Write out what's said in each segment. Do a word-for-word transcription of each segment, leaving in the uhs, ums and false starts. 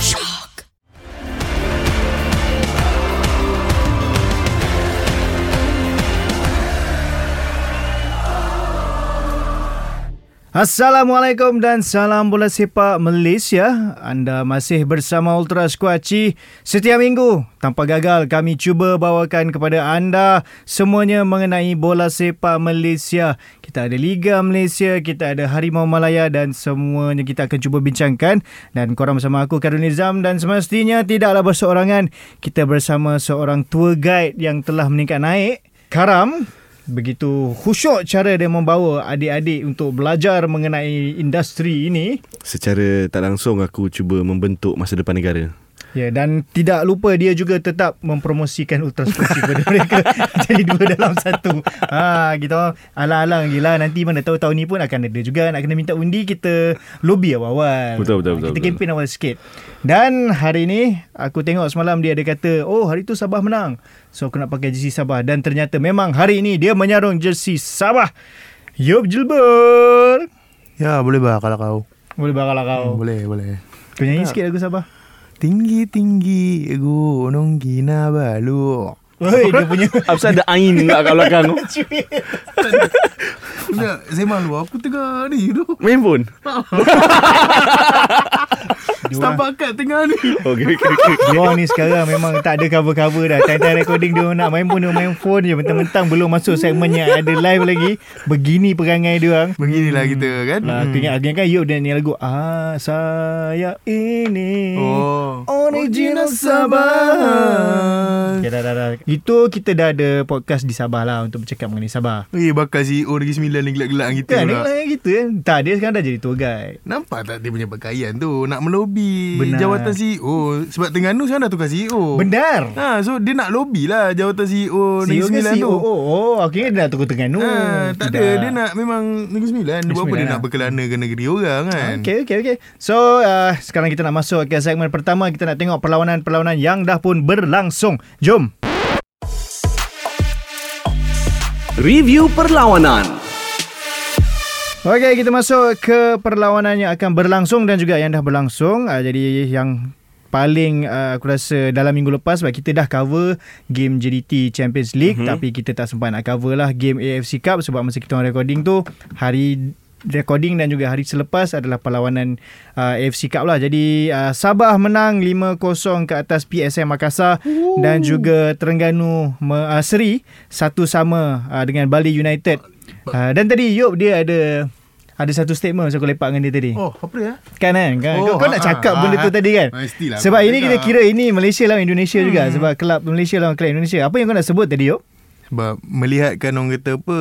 Shock. Assalamualaikum dan salam bola sepak Malaysia. Anda masih bersama Ultra Squatchy. Setiap minggu tanpa gagal kami cuba bawakan kepada anda semuanya mengenai bola sepak Malaysia. Kita ada Liga Malaysia, kita ada Harimau Malaya dan semuanya kita akan cuba bincangkan. Dan korang bersama aku, Karun Nizam, dan semestinya tidaklah berseorangan. Kita bersama seorang tour guide yang telah meningkat naik, Karam. Begitu khusyuk cara dia membawa adik-adik untuk belajar mengenai industri ini. Secara tak langsung aku cuba membentuk masa depan negara. Ya, dan tidak lupa dia juga tetap mempromosikan Ultra Squatchy kepada mereka. Jadi dua dalam satu. Ha, kita alang-alang je lah. Nanti mana tahu tahun ni pun akan ada juga. Nak kena minta undi, kita lobby awal-awal. Betul, betul, betul. Kita kempen awal sikit. Dan hari ni, aku tengok semalam dia ada kata, oh hari tu Sabah menang. So aku nak pakai jersey Sabah. Dan ternyata memang hari ni dia menyarung jersey Sabah. Yup, Jilber. Ya, boleh bah kalau kau. Boleh bah kalau kau. Hmm, boleh, boleh. Kau nyanyi sikit lagu Sabah. Tinggi-tinggi gunung Kinabalu. Oi, dia punya apa ada angin enggak kat belakang tu? Enggak, saya malu aku tengah ni tu. Main phone. Setapak kat tengah ni. Okey, okey, okey. Dia ni sekarang memang tak ada cover-cover dah. Time-time recording dia nak main phone, dia main phone je. Mentang-mentang belum masuk segmen yang ada live lagi. Begini perangai dia orang. Beginilah hmm. kita kan. Lah, hmm. ingat-ingat kan you dan ni lagu ah saya ini. Oh. Original Sabah. Okay, dah, dah, dah. Itu kita dah ada podcast di Sabah lah untuk bercakap mengenai Sabah. Eh, bakal si Negeri Sembilan ni gelak-gelak kita kan, pula. Gelak-gelak kita kan. Tak, dia sekarang dah jadi tour guide. Nampak tak dia punya pakaian tu? Nak melobi benar jawatan C E O. Sebab Terengganu sekarang dah tukar C E O. Benar. Ha, so dia nak lobby lah jawatan C E O Negeri Sembilan tu. Oh, oh, okay, dia nak tukar Terengganu. Ha, tak ada. Dia nak memang Negeri Sembilan. Dia buat apa, dia nak berkelana ke negeri orang kan. Okay, okay, okay. So, uh, sekarang kita nak masuk ke segmen pertama. Kita nak tengok perlawanan-perlawanan yang dah pun berlangsung. Jom. Review perlawanan. Okey, kita masuk ke perlawanan yang akan berlangsung dan juga yang dah berlangsung. Uh, jadi yang paling uh, aku rasa dalam minggu lepas, sebab kita dah cover game J D T Champions League, uh-huh. tapi kita tak sempat nak cover lah game A F C Cup sebab masa kita recording tu, hari recording dan juga hari selepas adalah perlawanan uh, A F C Cup lah. Jadi uh, Sabah menang lima kosong ke atas P S M Makassar. Ooh. Dan juga Terengganu me- uh, seri satu sama uh, dengan Bali United. Uh, dan tadi Yop dia ada ada satu statement masa aku lepak dengan dia tadi. Oh, apa dia? Kan kan? kan? Oh, kau ha, nak cakap ha, benda tu ha, tadi kan? Mestilah. Sebab ini kita kira ini Malaysia lawan Indonesia hmm. juga. Sebab kelab Malaysia lawan kelab Indonesia. Apa yang kau nak sebut tadi Yop? Sebab melihatkan orang kata apa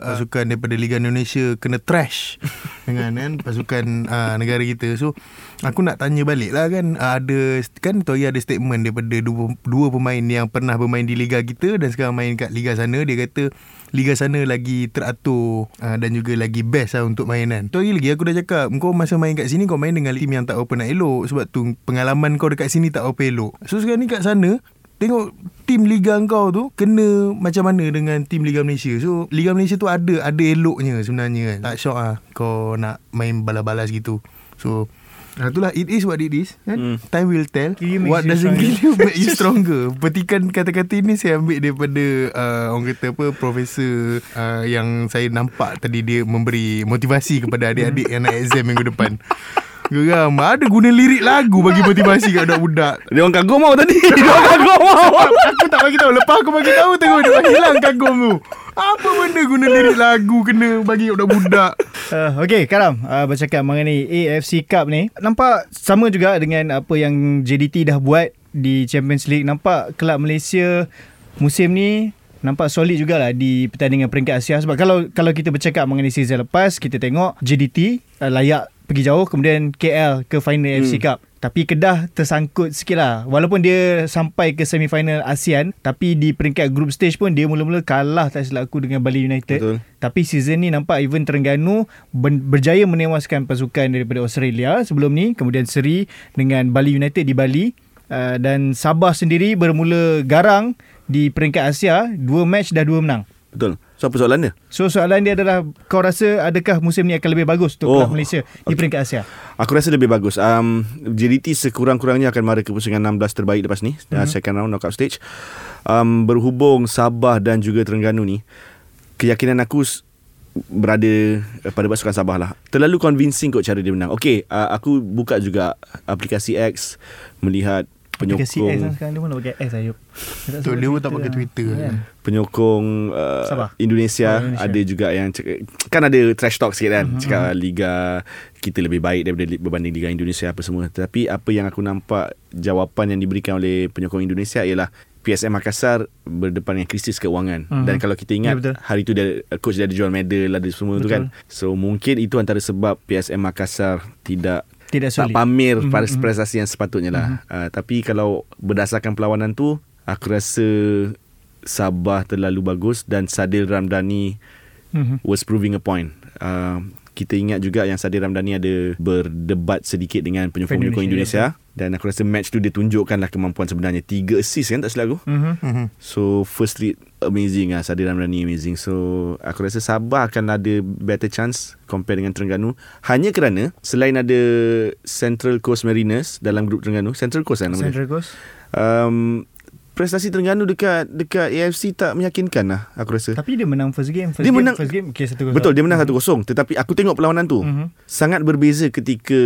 pasukan daripada Liga Indonesia kena trash dengan kan pasukan uh, negara kita. So aku nak tanya balik lah kan, uh, ada kan Tori ada statement daripada dua, dua pemain yang pernah bermain di Liga kita dan sekarang main kat Liga sana. Dia kata Liga sana lagi teratur uh, dan juga lagi best lah untuk mainan. Tori lagi aku dah cakap, kau masa main kat sini kau main dengan tim yang tak apa nak elok. Sebab tu pengalaman kau dekat sini tak apa elok. So sekarang ni kat sana tengok tim Liga engkau tu kena macam mana dengan tim Liga Malaysia. So Liga Malaysia tu ada ada eloknya sebenarnya kan. Tak syok lah kau nak main balas-balas gitu. So itulah, it is what it is kan? mm. Time will tell. What doesn't kill you make you stronger. Petikan kata-kata ini saya ambil daripada uh, orang kata apa, Profesor uh, yang saya nampak tadi dia memberi motivasi kepada adik-adik yang nak exam minggu depan. Geram. Ada guna lirik lagu bagi motivasi kat budak-budak. Dia orang kagum mau tadi. Dia orang kagum mau. Aku tak bagi tahu. Lepas aku bagi tahu tengok dia orang hilang kagum tu. Apa benda guna lirik lagu kena bagi budak-budak. Uh, Okey, Karam, uh, bercakap mengenai A F C Cup ni. Nampak sama juga dengan apa yang J D T dah buat di Champions League. Nampak kelab Malaysia musim ni nampak solid jugalah di pertandingan peringkat Asia. Sebab kalau kalau kita bercakap mengenai season lepas, kita tengok J D T uh, layak pergi jauh, kemudian K L ke final hmm. A F C Cup. Tapi Kedah tersangkut sikit lah. Walaupun dia sampai ke semifinal ASEAN, tapi di peringkat group stage pun dia mula-mula kalah tak silap aku dengan Bali United. Betul. Tapi season ni nampak even Terengganu berjaya menewaskan pasukan daripada Australia sebelum ni. Kemudian seri dengan Bali United di Bali. Uh, dan Sabah sendiri bermula garang di peringkat Asia. Dua match dah dua menang. Betul. So apa soalan dia? So soalan dia adalah, kau rasa adakah musim ni akan lebih bagus untuk oh, kelab Malaysia okay. di peringkat Asia? Aku rasa lebih bagus. um, J D T sekurang-kurangnya akan mara ke pusingan enam belas terbaik lepas ni, mm-hmm. second round knockout stage. um, Berhubung Sabah dan juga Terengganu ni, keyakinan aku berada pada pasukan Sabah lah. Terlalu convincing kot cara dia menang. Okay, uh, aku buka juga aplikasi X, melihat penyokong. Aplikasi X lah sekarang, dia pun nak pakai X Ayub. Dia tak, dia tak pakai Twitter kan. Penyokong uh, Indonesia, Indonesia ada juga yang cek, kan ada trash talk sikit kan, uh-huh. cakap liga kita lebih baik daripada berbanding liga Indonesia apa semua. Tapi apa yang aku nampak jawapan yang diberikan oleh penyokong Indonesia ialah P S M Makassar berdepan dengan krisis keuangan, uh-huh. dan kalau kita ingat ya, hari tu dia, coach dia ada jual medal ada semua betul. Tu kan. So mungkin itu antara sebab P S M Makassar tidak tidak solid. Tak pamer mm-hmm. prestasi yang sepatutnya lah. Mm-hmm. Uh, tapi kalau berdasarkan perlawanan tu, aku rasa Sabah terlalu bagus dan Sadil Ramdhani mm-hmm. was proving a point. Uh, kita ingat juga yang Sadil Ramdhani ada berdebat sedikit dengan penyokong-penyokong Indonesia. Dan aku rasa match tu dia tunjukkanlah kemampuan sebenarnya. Tiga assist kan, tak silap aku. Mm-hmm. So first three amazing lah. Sadil Ramdhani amazing. So aku rasa Sabah akan ada better chance compare dengan Terengganu. Hanya kerana selain ada Central Coast Mariners dalam grup Terengganu. Central Coast kan namanya? Central Coast. Um, prestasi Terengganu dekat dekat A F C tak meyakinkan lah aku rasa. Tapi dia menang first game. First dia game, menang, first game okay, satu kosong. Betul, dia menang satu kosong. Mm-hmm. Tetapi aku tengok perlawanan tu. Mm-hmm. Sangat berbeza ketika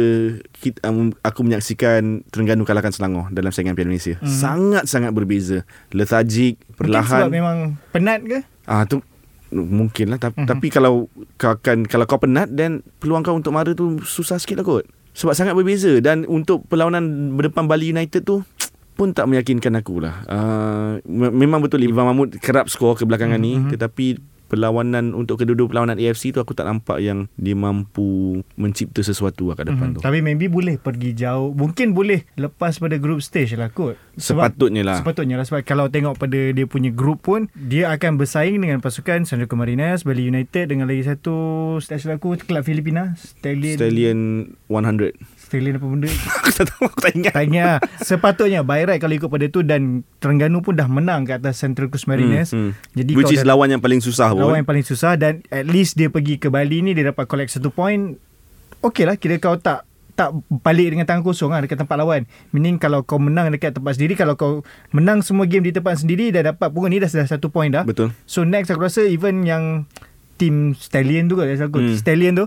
kita, um, aku menyaksikan Terengganu kalahkan Selangor dalam saingan Piala Malaysia. Mm-hmm. Sangat-sangat berbeza. Lethargic, perlahan. Mungkin sebab memang penat ke? Ah tu mungkin lah. Ta- mm-hmm. Tapi kalau kau kan, kalau kau penat, then peluang kau untuk mara tu susah sikit lah kot. Sebab sangat berbeza. Dan untuk perlawanan berdepan Bali United tu pun tak meyakinkan akulah. Uh, memang betul Ivan Mahmud kerap skor kebelakangan mm-hmm. ni, tetapi perlawanan untuk kedua-dua perlawanan A F C tu aku tak nampak yang dia mampu mencipta sesuatu lah kat depan mm-hmm. tu. Tapi maybe boleh pergi jauh. Mungkin boleh lepas pada group stage lah kot. Sebab, sepatutnya lah. Sepatutnya lah. Sebab kalau tengok pada dia punya group pun, dia akan bersaing dengan pasukan Central Coast Mariners, Bali United dengan lagi satu stage lah aku, kelab Filipina, Stallion. Stallion one hundred. Stallion apa benda? Aku tak tahu, aku tak ingat. Tak ingat. Sepatutnya by right kalau ikut pada tu, dan Terengganu pun dah menang kat atas Central Coast Mariners. Hmm, hmm. Jadi which is lawan yang paling susah pun. Lawan yang paling susah, dan at least dia pergi ke Bali ni dia dapat collect satu point. Okey lah, kira kau tak tak balik dengan tangan kosong lah dekat tempat lawan. Meaning kalau kau menang dekat tempat sendiri, kalau kau menang semua game di tempat sendiri, dah dapat pun ni dah satu point dah. Betul. So next aku rasa even yang team Stallion tu kot, hmm. Stallion tu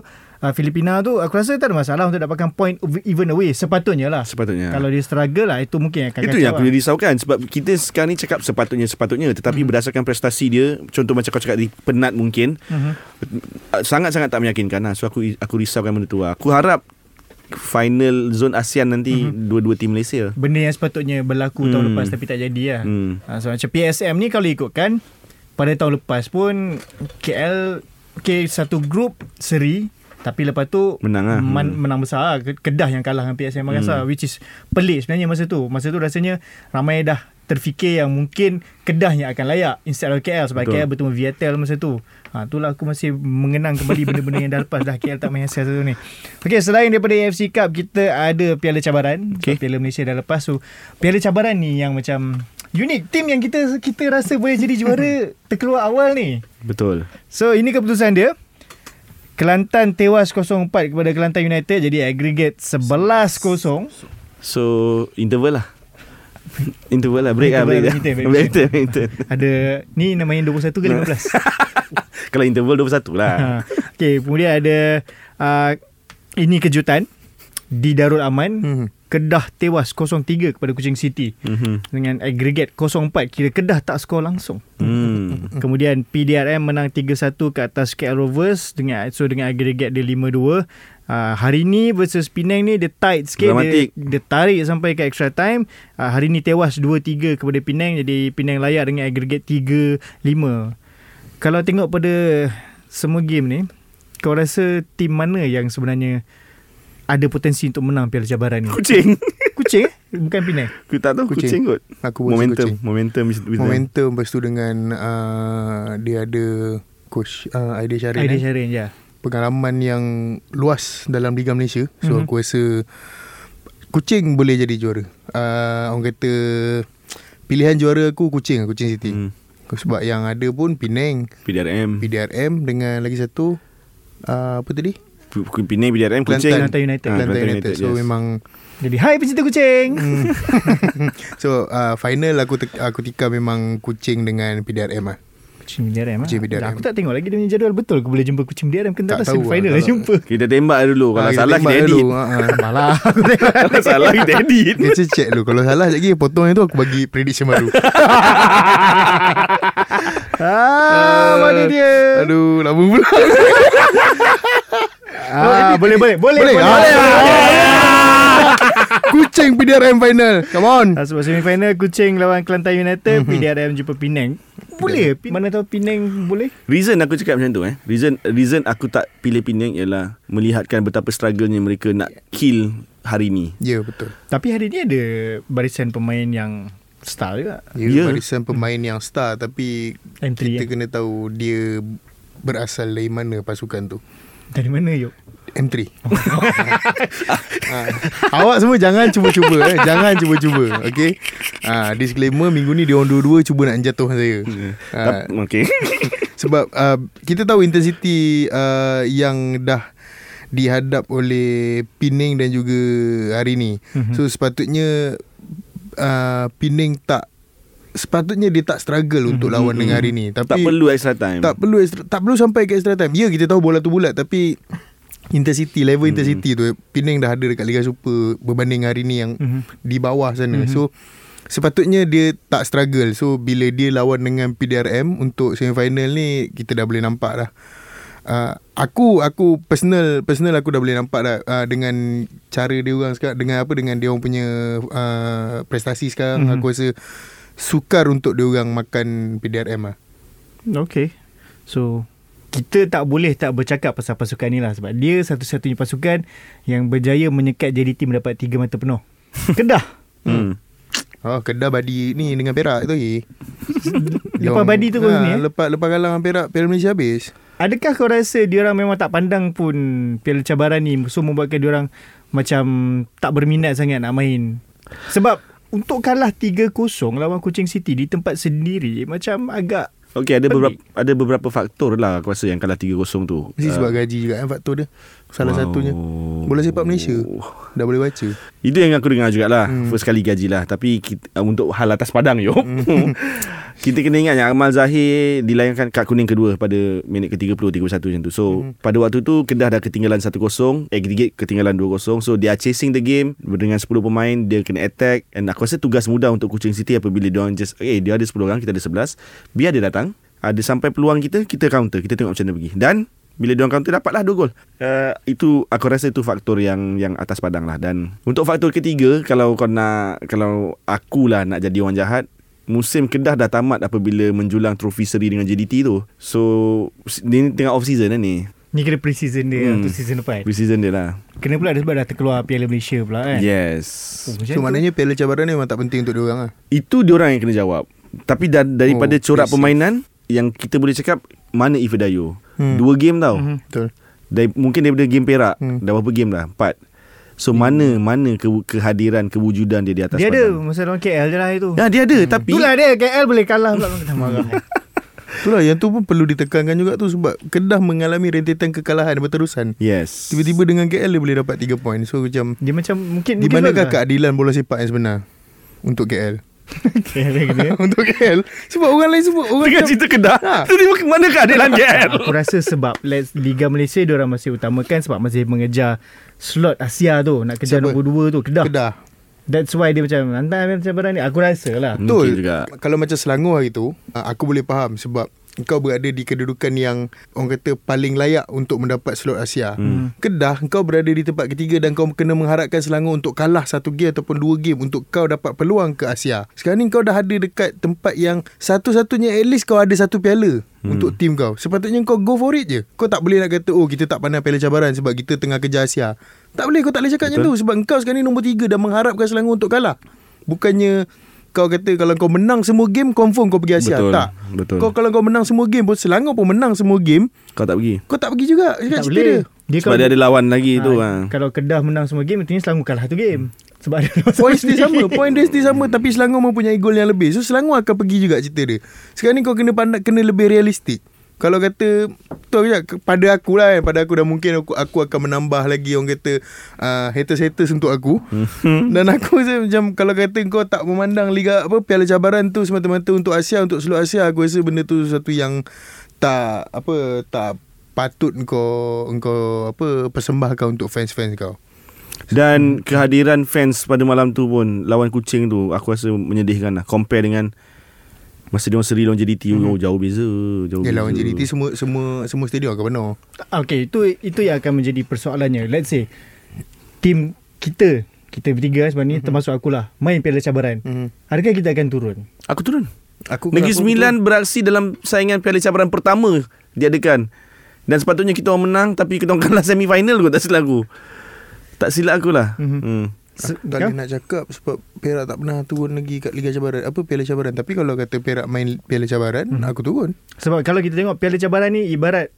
Filipina tu, aku rasa tak ada masalah untuk dapatkan point even away. Sepatutnya lah. Sepatutnya. Kalau dia struggle lah, itu mungkin akan itu kacau. Itu yang aku lah risaukan. Sebab kita sekarang ni cakap sepatutnya-sepatutnya, tetapi mm-hmm. berdasarkan prestasi dia, contoh macam kau cakap tadi, penat mungkin, mm-hmm. sangat-sangat tak meyakinkan lah. So aku aku risaukan benda tu lah. Aku harap final zone ASEAN nanti mm-hmm. dua-dua tim Malaysia. Benda yang sepatutnya berlaku mm. tahun lepas tapi tak jadi lah. Mm. So macam P S M ni kalau ikutkan, pada tahun lepas pun K L, okay, satu group seri, tapi lepas tu menang, lah. man, menang besar lah. Kedah yang kalah dengan P S M Makassar. Hmm. Which is pelik sebenarnya masa tu. Masa tu rasanya ramai dah terfikir yang mungkin Kedah yang akan layak instead of K L. Sebab betul. K L bertemu Viettel masa tu. Ha, itulah aku masih mengenang kembali benda-benda yang dah lepas dah. K L tak main Asia tu ni. Okay, selain daripada A F C Cup, kita ada Piala Cabaran. Okay. So, Piala Malaysia dah lepas. So Piala Cabaran ni yang macam unik, tim yang kita kita rasa boleh jadi juara terkeluar awal ni. Betul. So ini keputusan dia. Kelantan tewas kosong empat kepada Kelantan United. Jadi aggregate sebelas kosong. So interval lah. Interval lah. Break lah. Break lah. Ada ni namanya dua puluh satu ke lima belas. Kalau interval dua puluh satu lah. Okay, kemudian ada uh, ini kejutan di Darul Aman. Mm-hmm. Kedah tewas kosong tiga kepada Kuching City. Mm-hmm. Dengan aggregate kosong empat. Kira Kedah tak skor langsung. Mm. Kemudian P D R M menang tiga satu ke atas K L Rovers. Dengan, so dengan aggregate dia lima dua. Uh, hari ni versus Penang ni dia tight sikit. Dramatik. Dia, dia tarik sampai ke extra time. Uh, hari ni tewas dua tiga kepada Penang. Jadi Penang layak dengan aggregate tiga lima. Kalau tengok pada semua game ni, kau rasa tim mana yang sebenarnya ada potensi untuk menang Piala Cabaran ni? Kuching. Kuching? Bukan Penang. Aku tak tahu. Kuching, Kuching kot. Aku momentum. Momentum. Momentum. Momentum. Lepas tu dengan uh, dia ada coach uh, Aidil Syahrin. Aidil Syahrin, ya. Pengalaman yang luas dalam Liga Malaysia. So mm-hmm. aku rasa Kuching boleh jadi juara. Uh, orang kata pilihan juara aku Kuching. Kuching City. Mm. Sebab yang ada pun Penang, P D R M, P D R M dengan lagi satu uh, apa tadi? Penang, P D R M, Kuching, Kelantan United. Ha, Kelantan United. United. So yes, memang jadi hai pencinta Kuching. Mm. So uh, final aku te- aku tikar memang Kuching dengan P D R M lah. Kuching P D R M lah. Nah, aku tak tengok lagi dia punya jadual. Betul ke boleh jumpa Kuching P D R M? Kena tak, tak tahu final lah, lah jumpa. Kita tembak dulu. Kalau ha, salah kita edit. Malah aku tembak. Kalau salah kita edit. Kita check dulu. Kalau salah sekejap lagi potong itu aku bagi prediction baru. Ah, mana dia? Aduh, lama pula. Ah, boleh boleh boleh boleh. Kuching P D R M final. Come on. Sebab semifinal Kuching lawan Kelantan United, mm-hmm. P D R M jumpa Penang. Boleh. P- mana tahu Penang boleh. Reason aku cakap macam tu eh. Reason reason aku tak pilih Penang ialah melihatkan betapa struggle-nya mereka nak kill hari ni. Ya, yeah, betul. Tapi hari ni ada barisan pemain yang star juga. Ya, yeah, barisan pemain yang star tapi entry, kita yeah. kena tahu dia berasal dari mana pasukan tu. Dari mana Yop? M three. Oh. Ah, awak semua jangan cuba-cuba eh. Jangan cuba-cuba. Okay, ah, disclaimer minggu ni dia orang dua-dua cuba nak jatuhkan saya. Yeah. Ah, okay. Sebab ah, kita tahu intensity ah, yang dah dihadap oleh Penang dan juga hari ni. Mm-hmm. So sepatutnya ah, Penang tak Sepatutnya dia tak struggle mm-hmm. untuk lawan mm-hmm. dengan hari ni. Tapi tak perlu extra time. Tak perlu extra, tak perlu sampai ke extra time. Ya, kita tahu bola tu bulat, tapi intensity, level mm-hmm. intensity tu Penang dah ada dekat Liga Super berbanding hari ni yang mm-hmm. di bawah sana. Mm-hmm. So sepatutnya dia tak struggle. So bila dia lawan dengan P D R M untuk semifinal ni, kita dah boleh nampak dah. Uh, aku aku personal personal aku dah boleh nampak dah uh, dengan cara dia orang sekarang, dengan apa, dengan dia orang punya uh, prestasi sekarang. Mm-hmm. Aku rasa sukar untuk diorang makan P D R M lah. Okay. So kita tak boleh tak bercakap pasal pasukan ni lah, sebab dia satu-satunya pasukan yang berjaya menyekat J D T mendapat tiga mata penuh. Kedah. Hmm. Oh, Kedah badi ni dengan Perak tu. Lepas badi tu ha, ni eh? Lepas lepas kalah dengan Perak, Piala Malaysia habis. Adakah kau rasa diorang memang tak pandang pun Piala Cabaran ni, so membuatkan diorang macam tak berminat sangat nak main? Sebab untuk kalah tiga kosong lawan Kuching City di tempat sendiri macam agak okey, ada pelik. beberapa ada beberapa faktor lah aku rasa yang kalah tiga kosong tu. Mesti sebab uh, gaji juga kan faktor dia. Salah wow. satunya. Bola sepak Malaysia. Dah boleh baca. Itu yang aku dengar jugalah. Hmm. First kali gaji lah, tapi kita, untuk hal atas padang yo. Kita kena ingat yang Amal Zahir dilayangkan kad kuning kedua pada minit ke-tiga puluh, tiga puluh satu macam tu. So hmm. pada waktu tu Kedah dah ketinggalan satu kosong, aggregate ketinggalan dua kosong. So dia chasing the game dengan sepuluh pemain, dia kena attack, and aku rasa tugas mudah untuk Kuching City apabila dia orang just eh hey, dia ada sepuluh orang, kita ada sebelas. Biar dia datang, ada sampai peluang kita, kita counter, kita tengok macam mana pergi. Dan bila diorang counter dapatlah dua gol. Uh, itu aku rasa itu faktor yang yang atas padang lah. Dan untuk faktor ketiga, kalau kau nak, kalau akulah nak jadi orang jahat, musim Kedah dah tamat apabila menjulang trofi seri dengan J D T tu. So ni tengah off season dah ni. Ni kira pre-season dia hmm. untuk season depan. Pre-season dia lah. Kena pula sebab dah terkeluar Piala Malaysia pula kan. Yes. Oh, so maknanya Piala Cabaran ni memang tak penting untuk diorang lah. Itu diorang yang kena jawab. Tapi da- daripada oh, corak pre-season permainan yang kita boleh cakap, mana Ifedayo hmm. dua game tau. Hmm. Betul. Dari, mungkin daripada game Perak hmm. dah berapa game dah? Empat. So hmm. mana mana ke, kehadiran kewujudan dia di atas dia padang. Dia ada masa lawan K L je lah itu. Ya, dia ada hmm. tapi itulah dia K L boleh kalah pula kena marah. Itulah yang tu pun perlu ditekankan juga tu, sebab Kedah mengalami rentetan kekalahan berterusan. Yes. Tiba-tiba dengan K L dia boleh dapat tiga point. So macam dia macam mungkin di manakah keadilan bola sepak yang sebenar untuk K L? Untuk K L. Sebab orang lain semua orang tengah cerita Kedah ha. Mana keadilan K L? Aku rasa sebab Liga Malaysia diorang masih utamakan, sebab masih mengejar slot Asia tu, nak kejar nombor dua tu Kedah. Kedah. That's why dia macam hantar cabaran ni, aku rasa lah. Betul juga. Kalau macam Selangor hari tu aku boleh faham, sebab kau berada di kedudukan yang orang kata paling layak untuk mendapat slot Asia. hmm. Kedah kau berada di tempat ketiga, dan kau kena mengharapkan Selangor untuk kalah satu game ataupun dua game untuk kau dapat peluang ke Asia. Sekarang ni kau dah ada dekat tempat yang satu-satunya at least kau ada satu piala hmm. untuk tim kau. Sepatutnya kau go for it je. Kau tak boleh nak kata oh kita tak pandang Piala Cabaran sebab kita tengah kejar Asia. Tak boleh, kau tak boleh cakap macam tu. Sebab kau sekarang ni nombor tiga dan mengharapkan Selangor untuk kalah. Bukannya kau kata kalau kau menang semua game confirm kau pergi Asia. Betul, tak betul. Kau kalau kau menang semua game pun, Selangor pun menang semua game, kau tak pergi, kau tak pergi juga. Dia tak boleh dia. Dia sebab dia ada lawan lagi ha, tu ha. Kalau Kedah menang semua game, tentunya Selangor kalah tu game. Sebab ada point dia sama, point dia still sama, tapi Selangor mempunyai gol yang lebih. So Selangor akan pergi juga cerita dia. Sekarang ni kau kena pandang, kena lebih realistik. Kalau kata betul ke, pada aku lah kan, pada aku dah mungkin aku, aku akan menambah lagi orang kata uh, haters-haters untuk aku. Dan aku saya, macam kalau kata kau tak memandang liga apa Piala Cabaran tu semata-mata untuk Asia, untuk seluruh Asia, aku rasa benda tu satu yang tak apa, tak patut engkau engkau apa persembahkan untuk fans-fans kau. Dan kehadiran fans pada malam tu pun lawan Kuching tu aku rasa menyedihkan lah, compare dengan masa dia seri lawan J D T. hmm. Oh, jauh beza, jauh ya, beza. Lawan J D T semua semua semua stadium akan penuh. Okey, itu itu yang akan menjadi persoalannya. Let's say tim kita, kita bertiga sebenarnya, mm-hmm. termasuk akulah, main Piala Cabaran. Mm-hmm. Harga kita akan turun. Aku turun. Aku Negeri Sembilan turun. Beraksi dalam saingan Piala Cabaran pertama diadakan. Dan sepatutnya kita orang menang, tapi kita orang kalah semifinal kot, tak silap aku. Tak silap aku lah. Mm-hmm. Hmm. Aku tak boleh nak cakap sebab Perak tak pernah turun lagi kat Liga Cabaran, apa Piala Cabaran. Tapi kalau kata Perak main Piala Cabaran, mm-hmm. aku turun. Sebab kalau kita tengok Piala Cabaran ni ibarat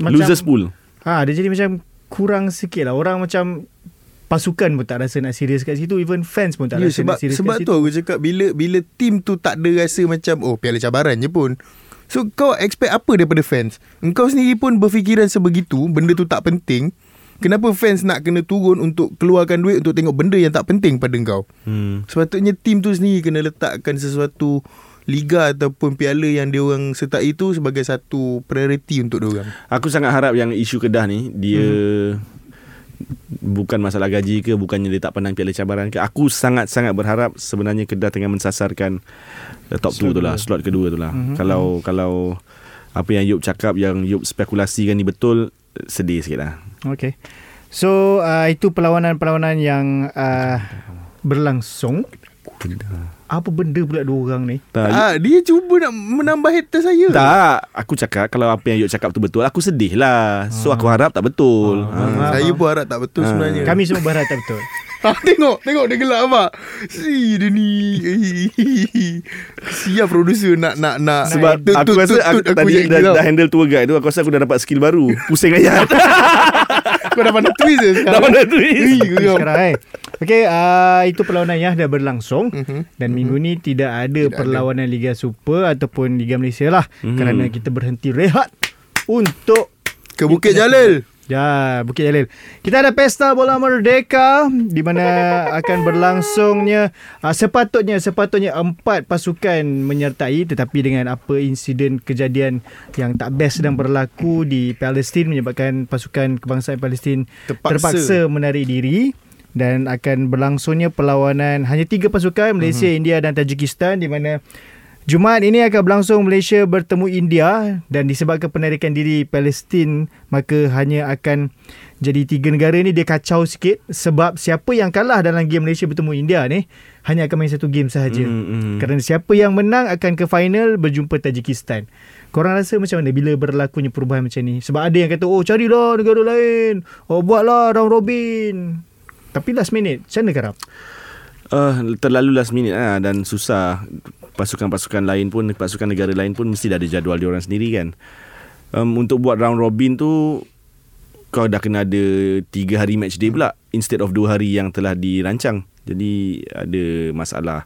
losers pool. Ha, dia jadi macam kurang sikit lah. Orang macam pasukan pun tak rasa nak serius kat situ, even fans pun tak yeah, rasa sebab, nak serius kat situ. Sebab tu aku cakap bila bila team tu tak ada rasa macam oh Piala Cabaran je pun. So kau expect apa daripada fans? Engkau sendiri pun berfikiran sebegitu, benda tu tak penting. Kenapa fans nak kena turun untuk keluarkan duit untuk tengok benda yang tak penting pada engkau? Hmm. Sepatutnya team tu sendiri kena letakkan sesuatu liga ataupun piala yang dia orang sertai itu sebagai satu prioriti untuk dia orang. Aku sangat harap yang isu Kedah ni dia hmm. bukan masalah gaji ke, bukannya dia tak pandang Piala Cabaran ke. Aku sangat-sangat berharap sebenarnya Kedah tengah mensasarkan top dua tu lah, slot kedua tu lah. Mm-hmm. Kalau kalau apa yang Yop cakap, yang Yop spekulasikan ni betul, sedih sikit lah. Okay. So uh, itu perlawanan-perlawanan yang uh, berlangsung. Apa benda pula dua orang ni? Tak, tak, dia cuba nak menambah hater saya. Tak, aku cakap kalau apa yang Yop cakap tu betul, aku sedih lah. So aku harap tak betul. Ha. Ha. Ha. Saya pun harap tak betul ha. sebenarnya. Kami semua berharap tak betul. Ah, tengok, tengok dia gelak apa. Si dia ni. Siap producer nak nak nak. Sebab tut, aku rasa tut, aku, tut, aku tadi dah, dah handle tour guide tu, aku rasa aku dah dapat skill baru. Pusing ayat. Kau dah pandai twist je sekarang. Dah pandai twist. Sekarang eh. Okey, uh, itu perlawanan yang dah berlangsung. Uh-huh. Dan minggu uh-huh. ni tidak ada tidak perlawanan ada. Liga Super ataupun Liga Malaysia lah. Uh-huh. Kerana kita berhenti rehat untuk ke Bukit Jalil. Ya, Bukit Jalil. Kita ada Pesta Bola Merdeka di mana akan berlangsungnya uh, sepatutnya sepatutnya empat pasukan menyertai, tetapi dengan apa insiden kejadian yang tak best sedang berlaku di Palestin menyebabkan pasukan kebangsaan Palestin terpaksa, terpaksa menarik diri. Dan akan berlangsungnya perlawanan hanya tiga pasukan, Malaysia, uh-huh. India dan Tajikistan, di mana Jumaat ini akan berlangsung Malaysia bertemu India. Dan disebabkan penarikan diri Palestin, maka hanya akan jadi tiga negara ni dia kacau sikit. Sebab siapa yang kalah dalam game Malaysia bertemu India ni hanya akan main satu game sahaja. Mm-hmm. Kerana siapa yang menang akan ke final berjumpa Tajikistan. Korang rasa macam mana bila berlakunya perubahan macam ni? Sebab ada yang kata oh carilah negara lain, oh buatlah round robin. Tapi last minute, macam mana Karam? Uh, terlalu last minute lah, dan susah. Pasukan-pasukan lain pun, pasukan negara lain pun mesti dah ada jadual diorang sendiri kan. um, Untuk buat round robin tu kau dah kena ada tiga hari match day pula, instead of dua hari yang telah dirancang. Jadi ada masalah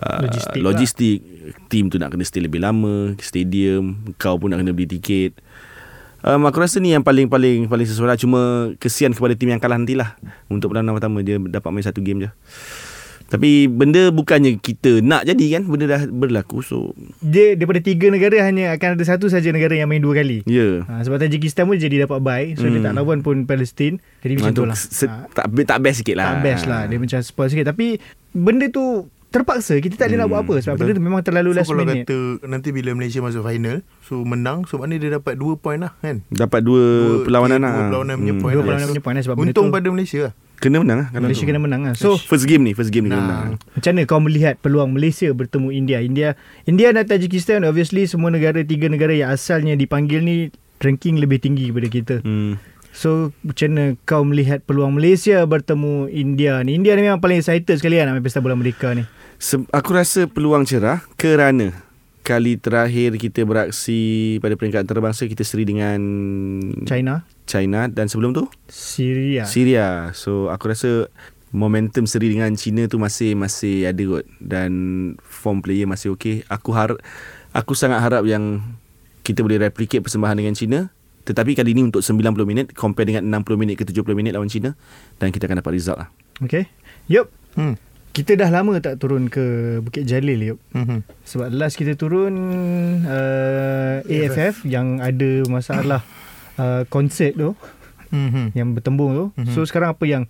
uh, logistik, logistik. Lah. Team tu nak kena stay lebih lama, stadium, kau pun nak kena beli tiket. Um, aku rasa ni yang paling-paling paling sesuara. Cuma kesian kepada tim yang kalah nantilah. Untuk perlawanan pertama dia dapat main satu game je. Tapi benda bukannya kita nak jadi kan, benda dah berlaku. So dia daripada tiga negara hanya akan ada satu saja negara yang main dua kali. Ya. Yeah. Ha, sebab Tajikistan pun jadi dapat bye. So hmm. dia tak lawan pun Palestin. Jadi macam tu lah. Se- ha. tak, tak best sikit lah. Tak best lah. Dia macam spoil sikit. Tapi benda tu terpaksa, kita tak boleh hmm, nak buat apa. Sebab betul. Benda tu memang terlalu so, last minute. So kalau kata nanti bila Malaysia masuk final, so menang, so maknanya dia dapat dua point lah kan. Dapat dua, dua perlawanan lah. Dua perlawanan punya hmm. point. Dua perlawanan punya point lah. Sebab untung pada Malaysia lah. Kena menang lah. Malaysia tu. Kena menang lah. So first game ni First game ni nah. kena menang. Macam mana kau melihat peluang Malaysia bertemu India? India India dan Tajikistan, obviously semua negara, tiga negara yang asalnya dipanggil ni ranking lebih tinggi daripada kita. Hmm. So macam mana kau melihat peluang Malaysia bertemu India ni? India ni memang paling excited sekali lah nak main Pesta Bola Merdeka ni. Aku rasa peluang cerah kerana kali terakhir kita beraksi pada peringkat antarabangsa kita seri dengan China China dan sebelum tu Syria Syria. So aku rasa momentum seri dengan China tu masih masih ada kot, dan form player masih okey. Aku harap, aku sangat harap yang kita boleh replicate persembahan dengan China, tetapi kali ni untuk sembilan puluh minit compare dengan enam puluh minit ke tujuh puluh minit lawan China, dan kita akan dapat result lah. Okey. Yup. Hmm. Kita dah lama tak turun ke Bukit Jalil, Yop. Mm-hmm. Sebab last kita turun uh, A F F yang ada masalah uh, konsert tu, mm-hmm, yang bertembung tu. Mm-hmm. So sekarang apa yang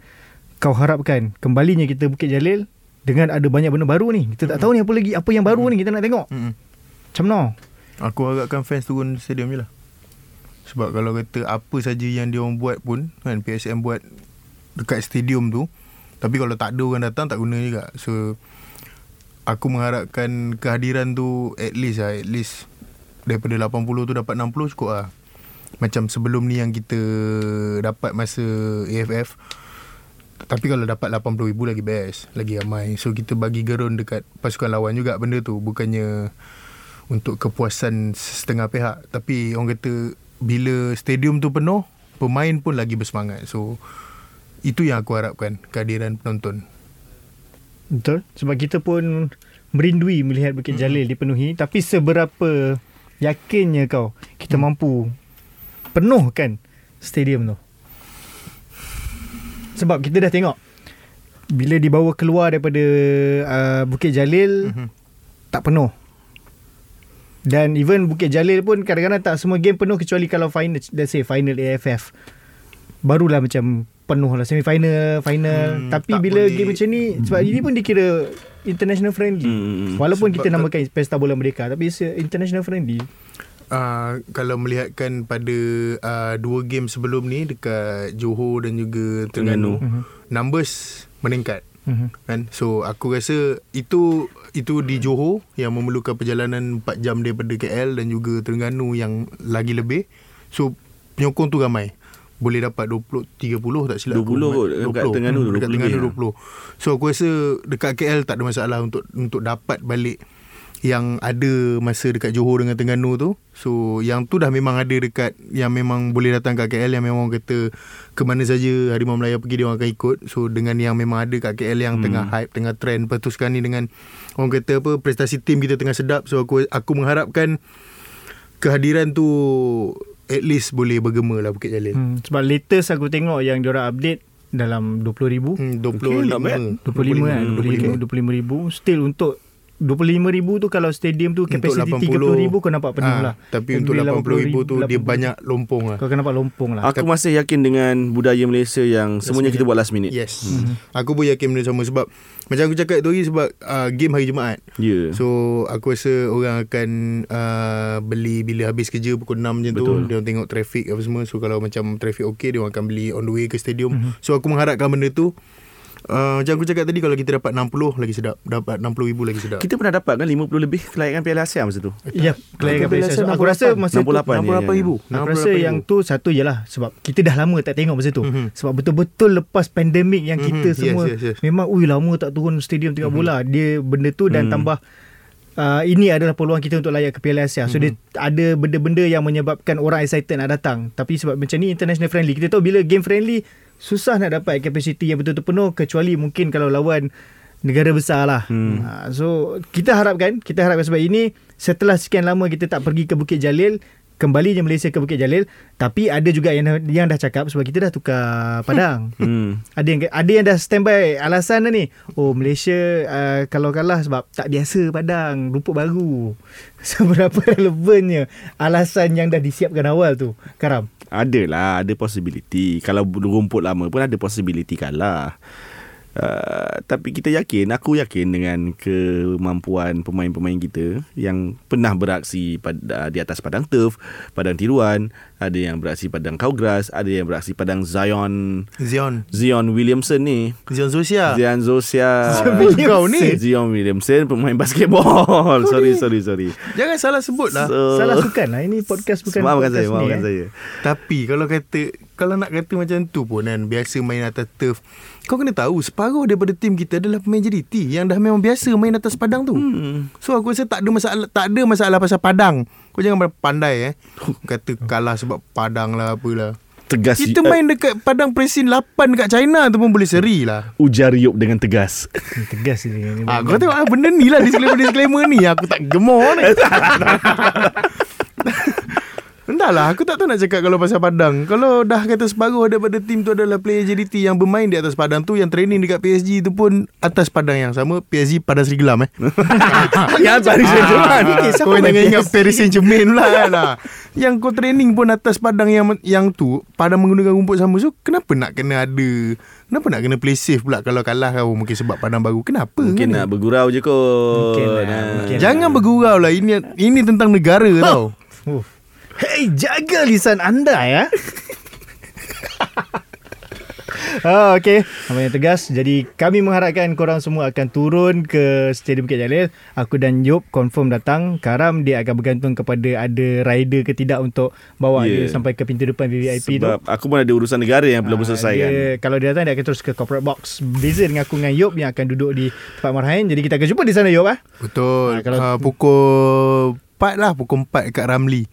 kau harapkan kembalinya kita Bukit Jalil dengan ada banyak benda baru ni? Kita tak tahu ni apa lagi, apa yang baru, mm-hmm, ni kita nak tengok. Mm-hmm. Macam mana? Aku harapkan fans turun stadium je lah. Sebab kalau kata apa saja yang dia orang buat pun kan, P S M buat dekat stadium tu, tapi kalau tak ada orang datang, tak guna juga. So, aku mengharapkan kehadiran tu at least lah. At least daripada lapan puluh tu dapat enam puluh cukup lah. Macam sebelum ni yang kita dapat masa A F F. Tapi kalau dapat lapan puluh ribu lagi best. Lagi ramai. So, kita bagi gerun dekat pasukan lawan juga benda tu. Bukannya untuk kepuasan setengah pihak. Tapi orang kata bila stadium tu penuh, pemain pun lagi bersemangat. So, itu yang aku harapkan, kehadiran penonton. Betul. Sebab kita pun merindui melihat Bukit Jalil hmm. dipenuhi. Tapi seberapa yakinnya kau kita hmm. mampu penuhkan stadium tu? Sebab kita dah tengok bila dibawa keluar daripada uh, Bukit Jalil, hmm. tak penuh. Dan even Bukit Jalil pun kadang-kadang tak semua game penuh, kecuali kalau final, let's say final A F F, barulah macam penuh lah semi-final, final. Hmm, tapi bila boleh game macam ni, sebab ini pun dikira international friendly. Hmm, Walaupun kita namakan Pesta Bola Merdeka, tapi international friendly. Uh, kalau melihatkan pada uh, dua game sebelum ni dekat Johor dan juga Terengganu, uh-huh. numbers meningkat. Uh-huh. Kan? So aku rasa itu itu di Johor yang memerlukan perjalanan empat jam daripada K L, dan juga Terengganu yang lagi lebih. So penyokong tu ramai. Boleh dapat dua puluh, tiga puluh tak silap dua puluh dekat Terengganu, hmm, dua puluh, dua puluh. So aku rasa dekat K L tak ada masalah untuk untuk dapat balik yang ada masa dekat Johor dengan Terengganu tu. So yang tu dah memang ada dekat, yang memang boleh datang kat K L, yang memang kata ke mana saja Harimau Melayu pergi dia orang akan ikut. So dengan yang memang ada kat K L yang hmm. tengah hype, tengah trend. Lepas tu sekarang ni dengan orang kata apa, prestasi tim kita tengah sedap. So aku aku mengharapkan kehadiran tu at least boleh bergema lah Bukit Jalil. Hmm, sebab latest aku tengok yang diorang update dalam dua puluh ribu. Hmm, dua puluh lima. Okay, dua puluh lima kan. dua puluh lima ribu. Still untuk dua puluh lima ribu tu kalau stadium tu kapasiti tiga puluh ribu kau nampak penuh ha, lah. Tapi untuk lapan puluh ribu tu lapan puluh, dia banyak lompong lah. Kau akan nampak lompong lah. Aku Kep- masih yakin dengan budaya Malaysia yang last semuanya minute. Kita buat last minute. Yes. Hmm. Aku pun yakin benda sama sebab macam aku cakap tu lagi, sebab uh, game hari Jumaat. Yeah. So aku rasa orang akan uh, beli bila habis kerja pukul enam je tu. Dia tengok trafik apa semua. So kalau macam trafik okey, dia akan beli on the way ke stadium. Mm-hmm. So aku mengharapkan benda tu. Uh, macam aku cakap tadi, kalau kita dapat enam puluh lagi sedap, dapat enam puluh ribu lagi sedap. Kita pernah dapat kan lima puluh lebih kelayakan Piala Asia masa tu. Ya, kelayakan Piala Asia. Aku rasa masa enam puluh lapan ribu. Aku rasa yang tu satu ialah sebab kita dah lama tak tengok masa tu. Mm-hmm. Sebab betul-betul lepas pandemik yang mm-hmm. kita semua yes, yes, yes. memang ui lama tak turun stadium tengok mm-hmm. bola. Dia benda tu dan mm-hmm. tambah uh, ini adalah peluang kita untuk layak ke Piala Asia. So mm-hmm. dia ada benda-benda yang menyebabkan orang excited nak datang. Tapi sebab macam ni international friendly, kita tahu bila game friendly susah nak dapat kapasiti yang betul-betul penuh, kecuali mungkin kalau lawan negara besar lah. Hmm. Ha, so, kita harapkan, kita harapkan sebab ini setelah sekian lama kita tak pergi ke Bukit Jalil, kembali je Malaysia ke Bukit Jalil. Tapi ada juga yang yang dah cakap sebab kita dah tukar padang. Hmm. Ada yang ada yang dah standby alasan dah ni. Oh, Malaysia uh, kalau kalah sebab tak biasa padang, rumput baru. Seberapa relevannya alasan yang dah disiapkan awal tu, Karam? Adalah, ada possibility. Kalau rumput lama pun ada possibility kalah. Uh, tapi kita yakin, aku yakin dengan kemampuan pemain-pemain kita yang pernah beraksi pada, di atas padang turf, padang tiruan, ada yang beraksi padang Kaugrass, ada yang beraksi padang Zion Zion Zion Williamson ni. Zion Zosia. Zion Zosia. Zion Williamson. Zion Williamson pemain basketball. sorry, sorry, sorry. Jangan salah sebut lah. So, salah sukan lah. Ini podcast bukan maafkan podcast saya, maafkan saya. Eh. Tapi kalau kata kalau nak kata macam tu pun kan, biasa main atas turf, kau kena tahu separuh daripada tim kita adalah pemain J D T yang dah memang biasa main atas padang tu. Hmm. So aku rasa tak ada masalah, tak ada masalah pasal padang. Kau jangan pandai eh kata kalah sebab padang lah apalah. tegas. Kita main dekat Padang Presin lapan dekat China tu pun boleh seri lah. Ujar Yop dengan tegas. Tegas ni. Ah, kau tengok ah, benda ni lah disclaimer-disclaimer ni. Aku tak gemar ni. Entahlah, aku tak tahu nak cakap kalau pasal Padang. Kalau dah kata separuh daripada tim tu adalah player J D T yang bermain di atas Padang tu, yang training dekat P S G tu pun atas Padang yang sama. P S G Padang Seri Gelam eh. Yang Paris Saint-Germain. Kau jangan ingat Paris Saint-Germain pula lah. Yang kau training pun atas padang yang yang tu, padang menggunakan rumput sama. So kenapa nak kena ada, kenapa nak kena play safe pula kalau kalah kau? Mungkin sebab padang baru. Kenapa? Mungkin kan nak ni? Bergurau je kau. Mungkin nah. Mungkin jangan lah. Bergurau lah. Ini ini tentang negara oh. Tau oh. Hei, jaga lisan anda ya. Oh, okay, namanya tegas. Jadi kami mengharapkan korang semua akan turun ke Stadium Bukit Jalil. Aku dan Yop confirm datang. Karam dia akan bergantung kepada ada rider ke tidak untuk bawa yeah. dia sampai ke pintu depan V V I P. Sebab tu aku pun ada urusan negara yang belum selesai kan. Kalau dia datang, dia akan terus ke corporate box. Beza dengan aku dengan Yop yang akan duduk di tempat marahin. Jadi kita akan jumpa di sana Yop ah. Betul ha, kalau uh, pukul empat lah. Pukul empat kat Ramli.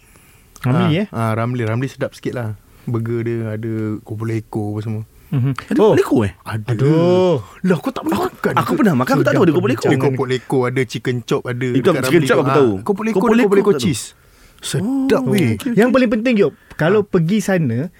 Ramli ha, eh ha, Ramli Ramli sedap sikit lah. Burger dia ada kumpul ekor apa semua. Mm-hmm. Ada oh. kopok leko eh? Ada. Aduh. Lah aku tak pernah makan. Aku pernah makan. Aku tak tahu ada kopok leko. Ada kopok leko, ada chicken chop, ada. Itu chicken chop aku tahu. Kopok leko, kopok leko cheese. Sedap weh. Yang paling penting Yop, kalau pergi sana,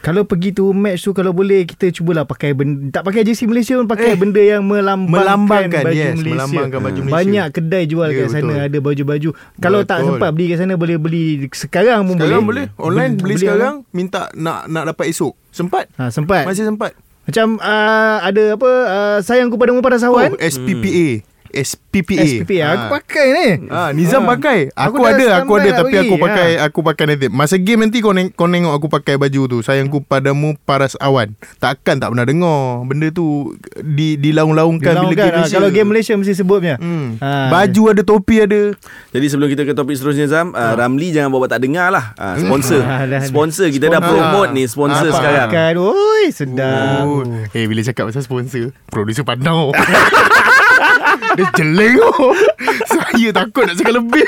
kalau pergi tu match tu, kalau boleh kita cubalah pakai benda, tak pakai jersey Malaysia pun pakai eh, benda yang melambangkan, melambangkan baju yes, Malaysia. Melambangkan baju Malaysia. Banyak kedai jual yeah, kat sana betul. Ada baju-baju. Betul. Kalau tak sempat beli kat sana boleh beli sekarang pun sekarang boleh. Sekarang boleh. Online beli, beli sekarang, orang minta nak nak dapat esok. Sempat? Ha, sempat. Masih sempat. Macam uh, ada apa uh, sayangku padamu pada sawan. Oh, S P P A. Hmm. S P P A. S P P A ha. Aku pakai ni. Ah, ha, Nizam ha. Pakai. Aku, aku ada, aku ada tapi bagi. Aku pakai ha. aku pakai nanti. Masa game nanti kau, neng- kau nengok aku pakai baju tu. Sayangku padamu paras awan. Takkan tak pernah dengar benda tu di dilaung-laungkan bila game Malaysia. Ha. Kalau game Malaysia mesti sebutnya. Hmm. Ha. Baju ada, topi ada. Jadi sebelum kita ke topik seterusnya Zam, ha. uh, Ramli jangan buat tak dengar lah. Uh, sponsor. Sponsor kita dah promote ha. ni sponsor apa sekarang. Pakai. Oi, sedap. Oh. Eh hey, bila cakap pasal sponsor, producer Padang. Dia jeleng oh. Saya takut nak cakap lebih.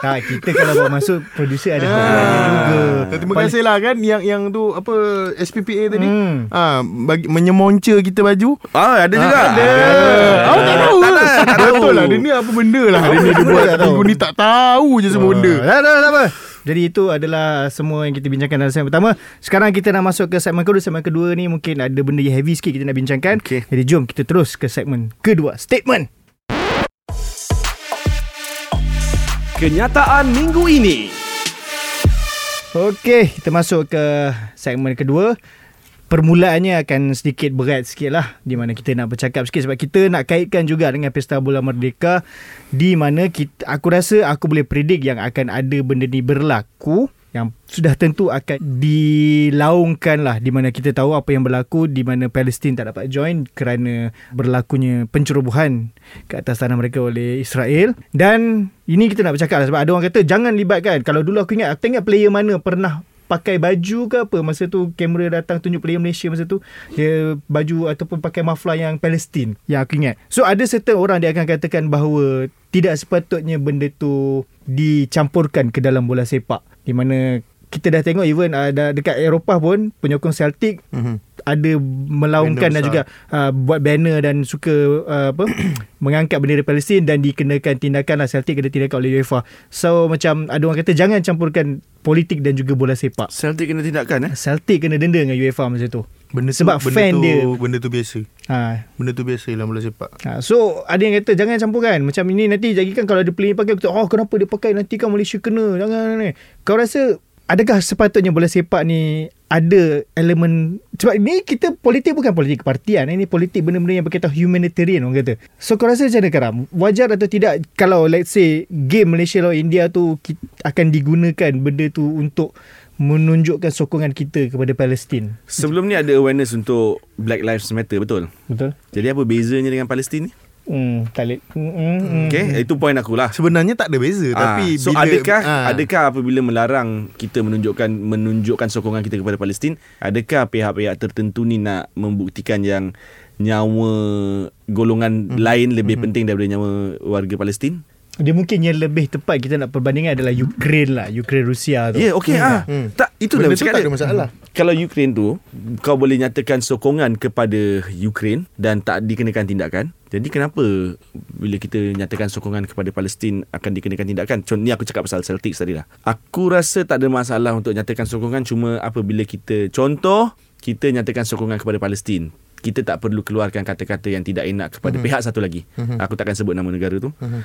Tak, kita kalau masuk producer ada ah, juga. Terima kasih lah kan yang yang tu apa S P P A tadi. Hmm. Ah, bagi menyemonca kita baju. Ah, ada juga. Ah, ada. Aku ah, tak tahu. Tak, tak, tak, tak tahu lah. Dia ni apa benda lah. Dia ni dia buat aku ni tak tahu je semua benda. Tak ada apa. Jadi itu adalah semua yang kita bincangkan dalam segmen pertama. Sekarang kita nak masuk ke segmen kedua. Segmen kedua ni mungkin ada benda yang heavy sikit kita nak bincangkan. Okay. Jadi jom kita terus ke segmen kedua. Statement. Kenyataan minggu ini. Okey, kita masuk ke segmen kedua. Permulaannya akan sedikit berat sikit lah, di mana kita nak bercakap sikit sebab kita nak kaitkan juga dengan Pesta Bola Merdeka, di mana kita, aku rasa aku boleh predict yang akan ada benda ni berlaku yang sudah tentu akan dilaungkan lah, di mana kita tahu apa yang berlaku, di mana Palestin tak dapat join kerana berlakunya pencerobohan ke atas tanah mereka oleh Israel. Dan ini kita nak bercakap lah sebab ada orang kata jangan libatkan. Kalau dulu aku ingat, aku ingat player mana pernah pakai baju ke apa masa tu kamera datang tunjuk player Malaysia masa tu, dia baju ataupun pakai muffler yang Palestin yang aku ingat. So ada certain orang dia akan katakan bahawa tidak sepatutnya benda tu dicampurkan ke dalam bola sepak, di mana kita dah tengok even ada uh, dekat Eropah pun penyokong Celtic mm-hmm. ada melaungkan banner dan besar. juga uh, buat banner dan suka uh, apa mengangkat bendera Palestin dan dikenakan tindakan lah, Celtic kena tindakan oleh UEFA. So macam ada orang kata jangan campurkan politik dan juga bola sepak. Celtic kena tindakan eh? Celtic kena denda dengan UEFA masa tu. Benda tu, sebab benda fan tu, dia benda tu biasa. Ha. Benda tu biasa dalam bola sepak. Ha. So ada yang kata jangan campurkan. Macam ini nanti jadi kan kalau dia player pakai kita, oh kenapa dia pakai, nanti kan Malaysia kena. Jangan ni. Kau rasa adakah sepatutnya bola sepak ni ada elemen, sebab ni kita politik bukan politik kepartian, ini politik benda-benda yang berkaitan humanitarian orang kata. So kau rasa macam mana Karam? Wajar atau tidak kalau let's say game Malaysia lawan India tu akan digunakan benda tu untuk menunjukkan sokongan kita kepada Palestin? Sebelum ni ada awareness untuk Black Lives Matter, betul? Betul. Jadi apa bezanya dengan Palestin ni? Hmm, talit. Hmm, okay, hmm. Itu point aku lah. Sebenarnya tak ada beza ha. Tapi so bila, adakah ha. adakah apabila melarang kita menunjukkan menunjukkan sokongan kita kepada Palestin, adakah pihak-pihak tertentu ni nak membuktikan yang nyawa golongan hmm. lain lebih hmm. penting daripada nyawa warga Palestin? dia mungkin yang lebih tepat kita nak perbandingan adalah Ukraine lah, Ukraine Rusia tu. Ya yeah, okey hmm. ah. Hmm. Tak itulah benda tu tak ada masalah. Hmm. Kalau Ukraine tu kau boleh nyatakan sokongan kepada Ukraine dan tak dikenakan tindakan. Jadi kenapa bila kita nyatakan sokongan kepada Palestin akan dikenakan tindakan? Ni aku cakap pasal Celtic tadi lah. Aku rasa tak ada masalah untuk nyatakan sokongan, cuma apabila kita contoh kita nyatakan sokongan kepada Palestin, kita tak perlu keluarkan kata-kata yang tidak enak kepada mm-hmm. pihak satu lagi. Mm-hmm. Aku takkan sebut nama negara tu. Mm-hmm.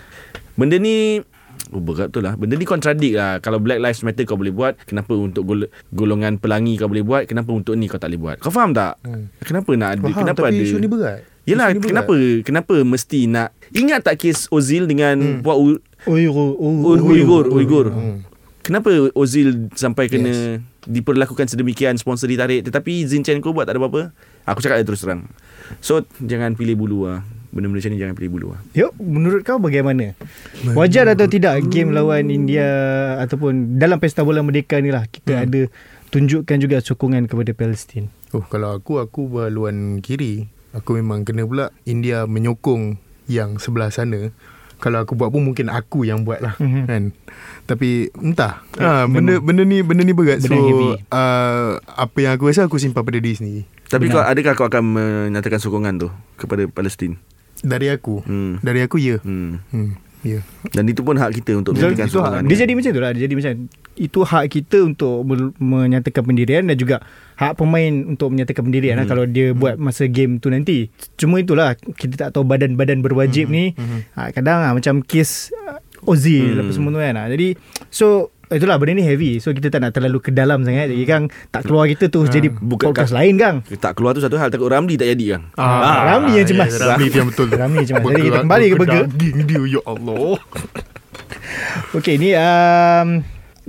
Benda ni oh, berat tu lah. Benda ni kontradik lah. Kalau Black Lives Matter kau boleh buat, kenapa untuk gol- golongan pelangi kau boleh buat, kenapa untuk ni kau tak boleh buat? Kau faham tak? Mm. Kenapa nak ada? Faham, kenapa tapi ada? Isu ni berat. Yelah, isu ni berat. Kenapa kenapa mesti nak? Ingat tak kes Ozil dengan mm. Puak U- Uyghur, Uyghur, Uyghur, Uyghur. Mm. Kenapa Ozil sampai kena yes. diperlakukan sedemikian, sponsor ditarik, tetapi Zinchenko buat tak ada apa-apa? Aku cakap dia terus terang. So jangan pilih bulu lah. Benda-benda macam ni jangan pilih bulu lah. Yep. Menurut kau bagaimana? Wajar atau tidak game lawan India ataupun dalam Pesta Bola Merdeka ni lah kita hmm. ada tunjukkan juga sokongan kepada Palestin? Oh, kalau aku, aku berhaluan kiri. Aku memang kena pula India menyokong yang sebelah sana. Kalau aku buat pun mungkin aku yang buat lah mm-hmm. kan. Tapi entah yeah, ha, benda, benda ni benda ni berat. So uh, apa yang aku rasa aku simpan pada diri sendiri. Tapi kau, adakah kau akan menyatakan sokongan tu kepada Palestin? Dari aku hmm. Dari aku ya hmm. Hmm. Yeah. Dan itu pun hak kita untuk menyatakan sokongan. Dia jadi macam tu lah. Dia jadi macam itu hak kita untuk menyatakan pendirian dan juga hak pemain untuk menyatakan pendirian hmm. lah, kalau dia hmm. buat masa game tu nanti. Cuma itulah, kita tak tahu badan-badan berwajib hmm. ni hmm. kadang lah, macam kes Ozil hmm. apa semua tu kan. Jadi so itulah, benda ni heavy. So kita tak nak terlalu ke dalam sangat. Jadi Kang, tak keluar kita tu ha. Jadi bukan podcast lain Kang. Tak keluar tu satu hal, takut Ramli tak jadi Kang. ah, ah, Ramli yang cemas ya, Ramli yang betul Ramli yang cemas. Jadi kita kembali ke burger dia. Ya Allah. Okay ni um,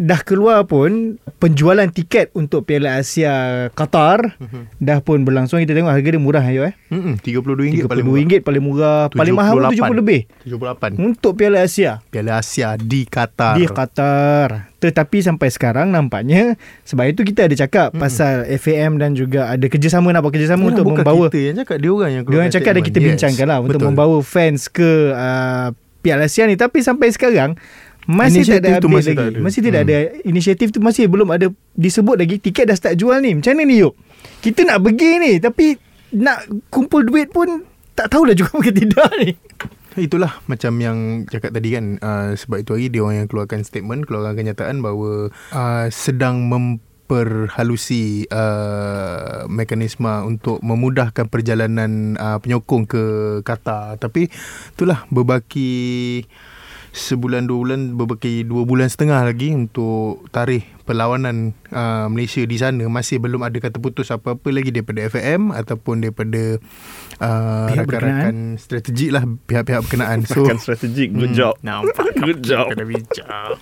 dah keluar pun penjualan tiket untuk Piala Asia Qatar mm-hmm. dah pun berlangsung. Kita tengok harga dia murah ayo, eh? Mm-hmm. tiga puluh dua ringgit paling murah, ringgit paling murah. Paling mahal tujuh puluh lebih, tujuh puluh lapan untuk Piala Asia. Piala Asia di Qatar. Di Qatar. Tetapi sampai sekarang nampaknya, sebab itu kita ada cakap mm-hmm. pasal F A M dan juga ada kerjasama, nak buat kerjasama ya, untuk membawa. Bukan kita yang cakap, dia orang yang keluar. Dia orang cakap dan kita yes. bincangkan lah untuk membawa fans ke uh, Piala Asia ni. Tapi sampai sekarang masih tak ada update masih lagi. Tak ada. Masih tidak hmm. ada inisiatif tu, masih belum ada disebut lagi. Tiket dah start jual ni. Macam mana ni Yop? Kita nak pergi ni tapi nak kumpul duit pun tak tahulah juga ke tidak ni. Itulah macam yang cakap tadi kan, uh, sebab itu hari dia orang yang keluarkan statement, keluarkan kenyataan bahawa uh, sedang mem perhalusi uh, mekanisme untuk memudahkan perjalanan uh, penyokong ke Qatar. Tapi itulah, berbaki sebulan dua bulan, berbaki dua bulan setengah lagi untuk tarikh perlawanan uh, Malaysia di sana. Masih belum ada kata putus apa-apa lagi daripada F A M ataupun daripada uh, rakan-rakan strategik lah, pihak-pihak berkenaan. So, rakan strategik, good job. Nampak good job. Kena bijak.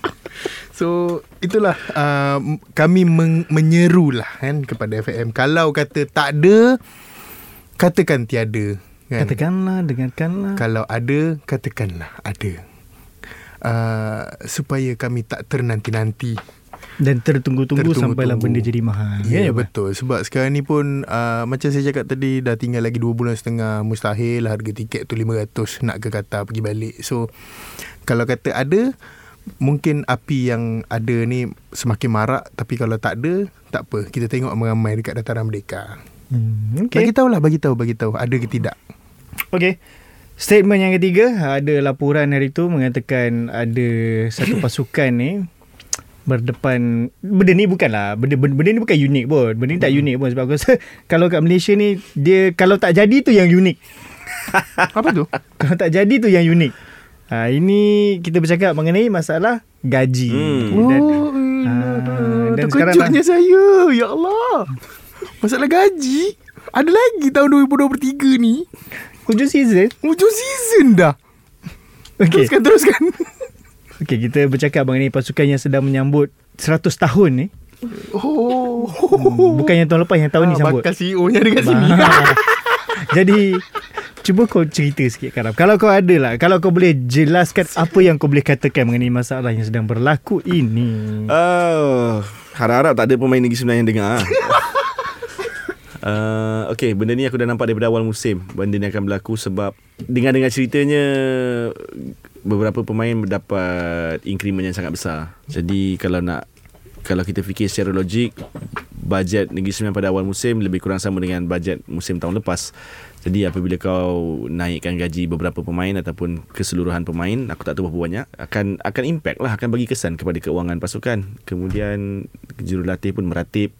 So itulah, uh, kami men- menyerulah kan kepada F A M. Kalau kata tak ada, katakan tiada kan? Katakanlah, dengarkanlah. Kalau ada, katakanlah ada. uh, Supaya kami tak ternanti-nanti dan tertunggu-tunggu, tertunggu-tunggu sampailah benda jadi mahal. Ya, yeah, betul. Sebab sekarang ni pun uh, macam saya cakap tadi, dah tinggal lagi dua bulan setengah. Mustahil harga tiket tu lima ratus nak ke Qatar pergi balik. So kalau kata ada, mungkin api yang ada ni semakin marak. Tapi kalau tak ada, tak apa, kita tengok meramai dekat dataran merdeka. hmm, okay. Bagi tahulah, bagi tahu, bagi tahu ada ke tidak. Okey. Statement yang ketiga, ada laporan hari tu mengatakan ada satu pasukan ni berdepan. Benda ni bukanlah, benda, benda ni bukan unik pun. Benda ni tak unik pun. Sebab aku rasa kalau kat Malaysia ni, dia kalau tak jadi tu yang unik. Apa tu? Kalau tak jadi tu yang unik. Ha, ini kita bercakap mengenai masalah gaji. Hmm. Dan, oh, ha, dan terkejutnya saya. Ya Allah. Masalah gaji ada lagi tahun dua ribu dua puluh tiga ni. Hujung season. Hujung season dah. Okay. Teruskan, teruskan. Okay, kita bercakap mengenai pasukan yang sedang menyambut seratus tahun ni. Oh. Hmm, bukan yang tahun lepas, yang tahun ha, ni sambut. Bakal C E O-nya dekat bah. sini. Jadi cuba kau cerita sikit Karam, kalau kau ada lah, kalau kau boleh jelaskan apa yang kau boleh katakan mengenai masalah yang sedang berlaku ini. uh, Harap-harap tak ada pemain Negeri Sembilan yang dengar. Uh, okay, benda ni aku dah nampak daripada awal musim benda ni akan berlaku, sebab dengar-dengar ceritanya beberapa pemain dapat increment yang sangat besar. Jadi kalau nak, kalau kita fikir secara logik, bajet Negeri Sembilan pada awal musim lebih kurang sama dengan bajet musim tahun lepas. Jadi apabila kau naikkan gaji beberapa pemain ataupun keseluruhan pemain, aku tak tahu berapa banyak, akan akan impact lah, akan bagi kesan kepada keuangan pasukan. Kemudian jurulatih pun meratib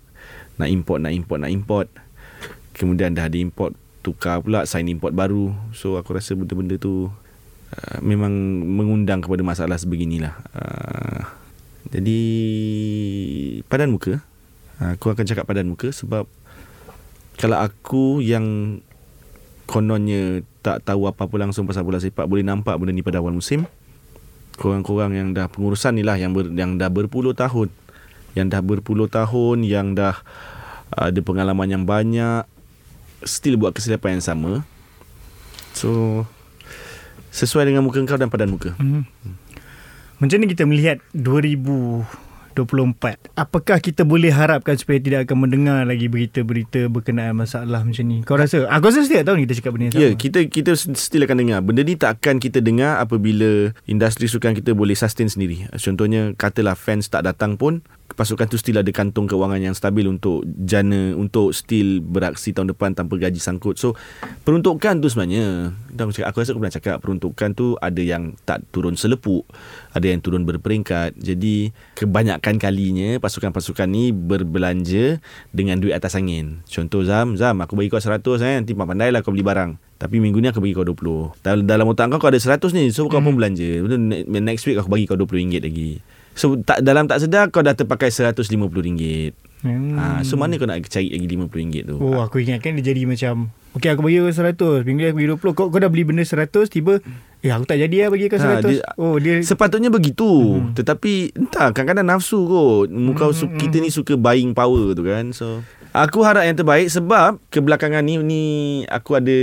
nak import, nak import, nak import. Kemudian dah ada import, tukar pula sign import baru. So aku rasa benda-benda tu uh, memang mengundang kepada masalah sebeginilah. Uh, Jadi padan muka. Aku akan cakap padan muka sebab kalau aku yang kononnya tak tahu apa-apa langsung pasal bola sepak boleh nampak benda ni pada awal musim, korang-korang yang dah pengurusan ni lah yang, ber, yang dah berpuluh tahun yang dah berpuluh tahun yang dah ada pengalaman yang banyak still buat kesilapan yang sama. So sesuai dengan muka kau dan padan muka. Mm-hmm. Macam mana kita melihat dua ribu dua puluh empat? Apakah kita boleh harapkan supaya tidak akan mendengar lagi berita-berita berkenaan masalah macam ni? Kau rasa? Aku rasa setiap tahun kita cakap benda yang sama. Ya, yeah, kita kita still akan dengar. Benda ni tak akan kita dengar apabila industri sukan kita boleh sustain sendiri. Contohnya, katalah fans tak datang pun, pasukan tu still ada kantung kewangan yang stabil untuk jana, untuk still beraksi tahun depan tanpa gaji sangkut. So, peruntukan tu sebenarnya, aku, cakap, aku rasa aku pernah cakap, peruntukan tu ada yang tak turun selepuk, ada yang turun berperingkat. Jadi, kebanyakan kalinya pasukan-pasukan ni berbelanja dengan duit atas angin. Contoh, Zam, Zam, aku bagi kau seratus, eh, nanti pandai lah kau beli barang. Tapi minggu ni aku bagi kau dua puluh. Dalam otak kau, kau ada seratus ni, so kau hmm. pun belanja. Next week aku bagi kau dua puluh ringgit lagi. So tak, dalam tak sedar kau dah terpakai seratus lima puluh ringgit. Hmm. Ha, so mana kau nak cari lagi lima puluh ringgit tu? Oh, aku ingatkan dia jadi macam, okey aku bagi kau seratus, minggu ni aku bagi dua puluh. Kau, kau dah beli benda seratus, tiba eh aku tak jadi lah bagi kau seratus. Ha, dia, oh, dia... Sepatutnya begitu. Hmm. Tetapi entah, kadang-kadang nafsu kot. Muka hmm. kita ni suka buying power tu kan. So aku harap yang terbaik sebab kebelakangan ni, ni aku ada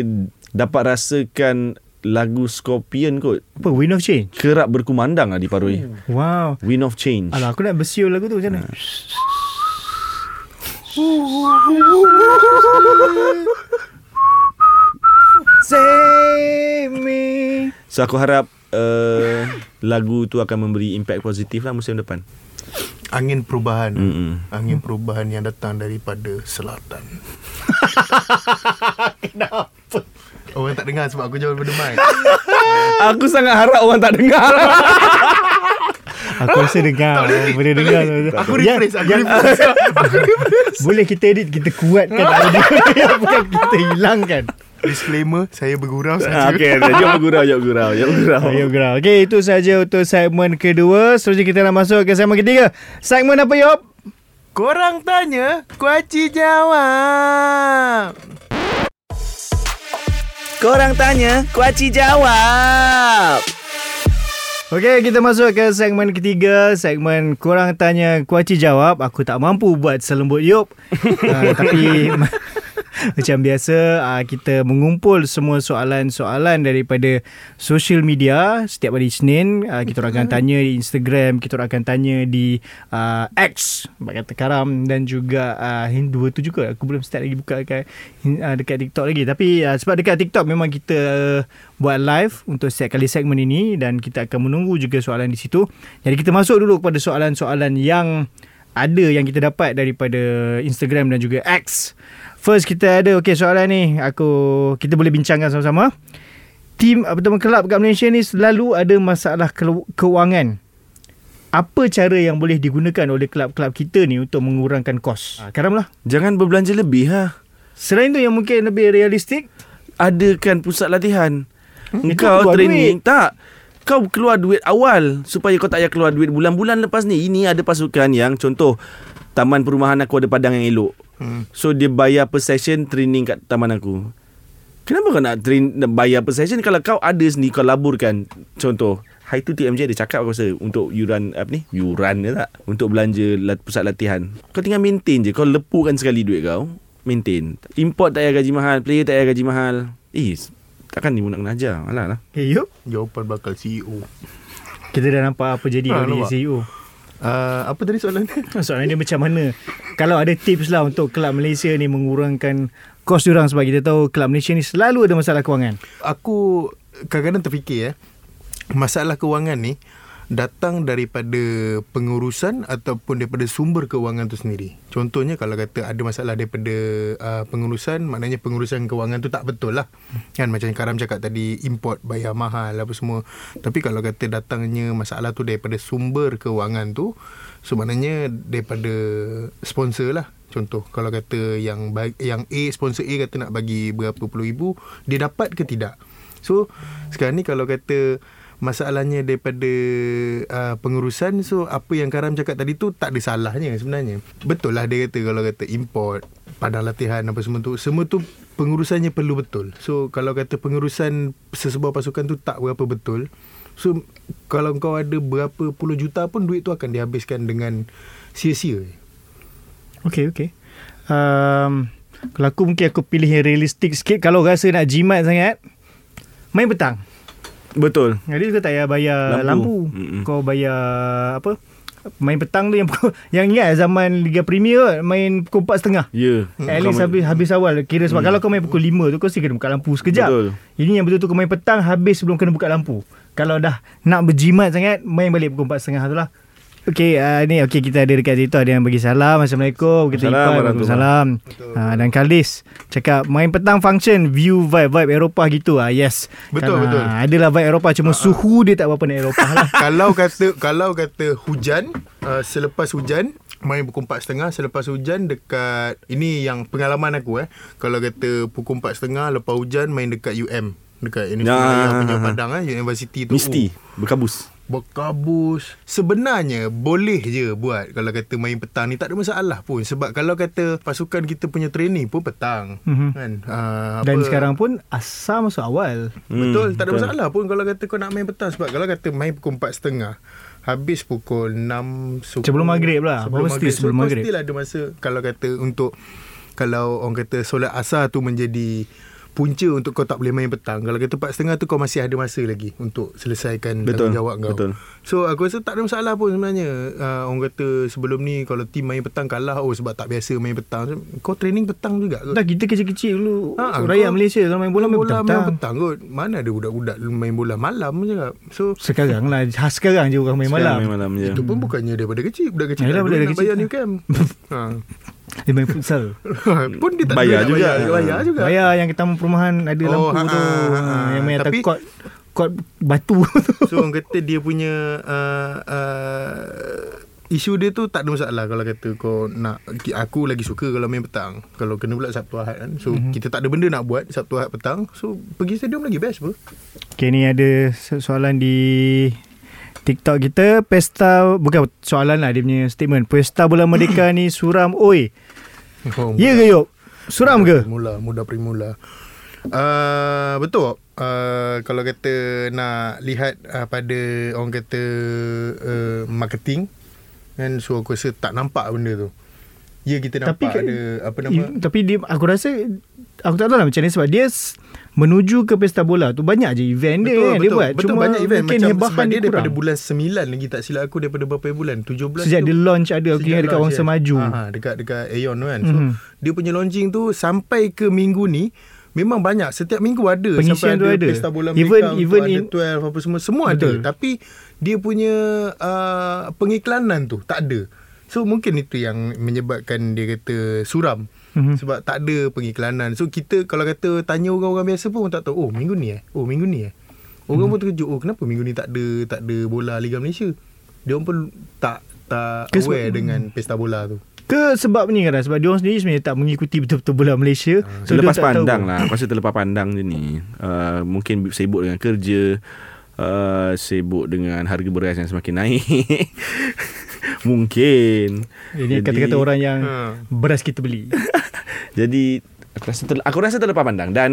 dapat rasakan lagu Scorpion kot. Apa? Wind of Change? Kerap berkumandang lah di Paroi. Wow. Wind of Change. Alah, aku nak bersiul lagu tu macam mana? Save me. So, aku harap uh, lagu tu akan memberi impact positif lah musim depan. Angin perubahan. Mm-mm. Angin perubahan yang datang daripada selatan. Kenapa? Orang tak dengar sebab aku jauh daripada mic. Aku sangat harap orang tak dengar. Aku rasa dengar. Boleh dengar. Aku rephrase. Boleh kita edit, kita kuatkan audio. Bukan kita hilangkan. Disclaimer, saya bergurau saja. Okey, jom bergurau, jom bergurau, jom bergurau. Jom bergurau. Okey, itu saja untuk segmen kedua. Seterusnya kita nak masuk ke segmen ketiga. Segmen apa, Yop? Korang tanya, Kuaci jawab. Korang tanya, Kuaci jawab. Okey, kita masuk ke segmen ketiga. Segmen Korang tanya, Kuaci jawab. Aku tak mampu buat selembut Yop. uh, Tapi macam biasa, uh, kita mengumpul semua soalan-soalan daripada social media. Setiap hari Isnin, uh, kita akan tanya di Instagram, kita akan tanya di uh, X, kata Karam, dan juga uh, dua tu juga. Aku belum start lagi buka dekat, uh, dekat TikTok lagi. Tapi uh, sebab dekat TikTok memang kita uh, buat live untuk setiap kali segmen ini, dan kita akan menunggu juga soalan di situ. Jadi kita masuk dulu kepada soalan-soalan yang ada, yang kita dapat daripada Instagram dan juga X. First kita ada, okey soalan ni aku kita boleh bincangkan sama-sama. Tim pertama kelab kat Malaysia ni selalu ada masalah ke- kewangan. Apa cara yang boleh digunakan oleh kelab-kelab kita ni untuk mengurangkan kos? Ha, Karam lah. Jangan berbelanja lebih ha. Selain tu yang mungkin lebih realistik, adakan pusat latihan. Hmm, Engkau training duit. Tak. Kau keluar duit awal supaya kau tak payah keluar duit bulan-bulan lepas ni. Ini ada pasukan yang contoh taman perumahan aku ada padang yang elok. Hmm. So dia bayar per session training kat taman aku. Kenapa kau nak train, bayar per session kalau kau ada sendiri, kau laburkan? Contoh hari tu T M J ada cakap aku rasa untuk yuran apa ni, yuran ke tak, untuk belanja pusat latihan. Kau tinggal maintain je. Kau lepukan sekali duit kau, maintain. Import tak payah gaji mahal, player tak payah gaji mahal. Eh, takkan ni pun nak kena ajar. Alah lah. Hey, yup. Jawapan bakal C E O. Kita dah nampak apa jadi ha, oleh C E O. Uh, apa tadi soalan dia? Soalan dia macam mana? Kalau ada tips lah untuk kelab Malaysia ni mengurangkan kos diorang, sebab kita tahu kelab Malaysia ni selalu ada masalah kewangan. Aku kadang-kadang terfikir eh, masalah kewangan ni datang daripada pengurusan ataupun daripada sumber kewangan tu sendiri. Contohnya kalau kata ada masalah daripada uh, pengurusan, maknanya pengurusan kewangan tu tak betul lah kan, macam Karam cakap tadi, import bayar mahal apa semua. Tapi kalau kata datangnya masalah tu daripada sumber kewangan tu, so maknanya daripada sponsor lah. Contoh kalau kata yang yang A, sponsor A kata nak bagi berapa puluh ribu, dia dapat ke tidak? So sekarang ni kalau kata masalahnya daripada uh, pengurusan, so apa yang Karam cakap tadi tu tak ada salahnya sebenarnya. Betul lah dia kata kalau kata import, padang latihan apa semua tu, semua tu pengurusannya perlu betul. So kalau kata pengurusan sesebuah pasukan tu tak berapa betul, so kalau kau ada berapa puluh juta pun, duit tu akan dihabiskan dengan sia-sia. Okay, okay. um, Kalau aku mungkin aku pilih yang realistik sikit. Kalau rasa nak jimat sangat, main petang. Betul. Jadi kau tak payah bayar lampu, lampu. Kau bayar apa, main petang tu yang yang ingat zaman Liga Premier main pukul empat setengah. Ya. Yeah. At least habis, habis awal kira, sebab hmm. kalau kau main pukul lima tu kau mesti kena buka lampu sekejap. Betul. Ini yang betul-betul kau main petang habis sebelum kena buka lampu. Kalau dah nak berjimat sangat, main balik pukul empat setengah tu lah. Okey, uh, ni okey, kita ada dekat situ ada yang bagi salam. Assalamualaikum. Kita Ipan, salam. Uh, dan Kalis cakap main petang function, view vibe-vibe Eropah gitu. Ah uh, yes. Betul kan, betul. Uh, adalah vibe Eropah, cuma uh-huh. suhu dia tak berapa nak Eropah lah. Kalau kata kalau kata hujan, uh, selepas hujan main pukul empat setengah, selepas hujan dekat, ini yang pengalaman aku eh. Kalau kata pukul empat setengah lepas hujan main dekat U M, dekat Universiti nah, punya Padang eh, University tu. Misti, oh. berkabus. Berkabus. Sebenarnya boleh je buat kalau kata main petang ni, tak ada masalah pun. Sebab kalau kata pasukan kita punya training pun petang mm-hmm. kan? Uh, Dan apa? Sekarang pun asal masuk awal mm, betul, tak ada betul. masalah pun kalau kata kau nak main petang. Sebab kalau kata main pukul empat setengah habis pukul enam suku, sebelum maghrib lah. Sebelum maghrib, sebelum maghrib. So, pastilah ada masa. Kalau kata untuk, kalau orang kata solat asar tu menjadi punca untuk kau tak boleh main petang, kalau kata empat setengah tu kau masih ada masa lagi untuk selesaikan tanggungjawab kau. Betul. So aku rasa tak ada masalah pun sebenarnya. uh, Orang kata sebelum ni kalau tim main petang kalah, oh sebab tak biasa main petang. Kau training petang juga kot. Dah kita kecil-kecil dulu ha, rakyat Malaysia kalau main bola main bola petang, main petang kot. Mana ada budak-budak main bola malam je kak. So sekarang lah, sekarang je orang main malam, main malam je. Itu pun bukannya daripada kecil. Budak kecil, yalah, budak nak kecil bayar new camp. Haa dia main futsal pun dia tak bayar juga, bayar, bayar juga. Bayar yang kita perumahan ada oh, lampu ha, tu ha, ha, yang main atas kot kot batu tu. So orang kata dia punya uh, uh, isu dia tu tak ada masalah. Kalau kata kau nak, aku lagi suka kalau main petang. Kalau kena pula Sabtu Ahad kan, so mm-hmm. kita tak ada benda nak buat Sabtu Ahad petang, so pergi stadium lagi best pun. Okay, ni ada soalan di TikTok kita. Pesta, bukan soalan lah, dia punya statement. Pesta Bola Merdeka ni suram oi. Oh, ya ke Yop? Suram muda, ke? Mula, muda primula. Uh, betul. Uh, kalau kata nak lihat uh, pada orang kata uh, marketing kan, so aku rasa tak nampak benda tu. Ya, kita nampak tapi, ada apa nama. Tapi dia, aku rasa aku tak tahu lah macam ni, sebab dia menuju ke pesta bola tu banyak je event dia betul, kan betul, dia buat. Betul, cuma banyak event macam sebab dia, dia daripada bulan sembilan lagi, tak silap aku daripada berapa bulan, tujuh belas sejak tu, dia launch ada aku ingat dekat Orang kan. Semaju. Ha, dekat dekat Aeon kan. So mm. dia punya launching tu sampai ke minggu ni memang banyak. Setiap minggu ada pengisian, sampai ada, ada pesta bola Merdeka, even ada twelve apa semua semua betul. Ada. Tapi dia punya uh, pengiklanan tu tak ada. So mungkin itu yang menyebabkan dia kata suram. Mm-hmm. Sebab tak ada pengiklanan. So kita kalau kata tanya orang-orang biasa pun tak tahu. Oh minggu ni eh Oh minggu ni eh Orang mm-hmm. pun terkejut. Oh kenapa minggu ni tak ada Tak ada bola Liga Malaysia? Dia orang pun tak Tak aware sebab, dengan pesta bola tu. Ke sebabnya kan, sebab dia orang sendiri sebenarnya tak mengikuti betul-betul bola Malaysia. ha. So, terlepas pandang tahu. lah Aku rasa terlepas pandang je ni, uh, mungkin sibuk dengan kerja, uh, sibuk dengan harga beras yang semakin naik. Mungkin ini kata-kata orang yang ha. beras kita beli. Jadi aku rasa, terle- aku rasa terlepas pandang. Dan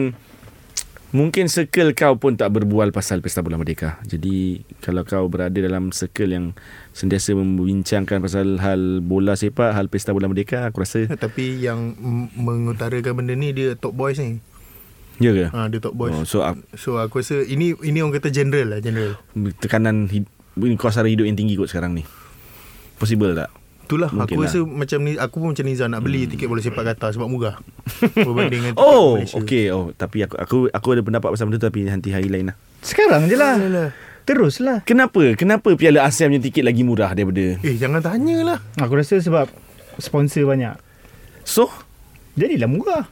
mungkin circle kau pun tak berbual pasal Pesta Bola Merdeka. Jadi kalau kau berada dalam circle yang sentiasa membincangkan pasal hal bola sepak, hal Pesta Bola Merdeka, aku rasa. Tapi yang mengutarakan benda ni dia top boys ni. Ya ke? Ha, dia top boys. oh, so, uh, so aku rasa ini ini orang kata general lah, general. Tekanan hid- kos sara hidup yang tinggi kot sekarang ni. possible tak? Itulah mungkin aku lah. Rasa macam ni, aku pun macam Nizam nak beli hmm. tiket bola sepak Qatar sebab murah berbanding dengan oh okey oh tapi aku aku aku ada pendapat pasal benda tu tapi nanti hari lain lah. Sekarang je lah. Teruslah. Kenapa? Kenapa Piala Asia punya tiket lagi murah daripada? Eh jangan tanyalah. Aku rasa sebab sponsor banyak. So jadilah murah.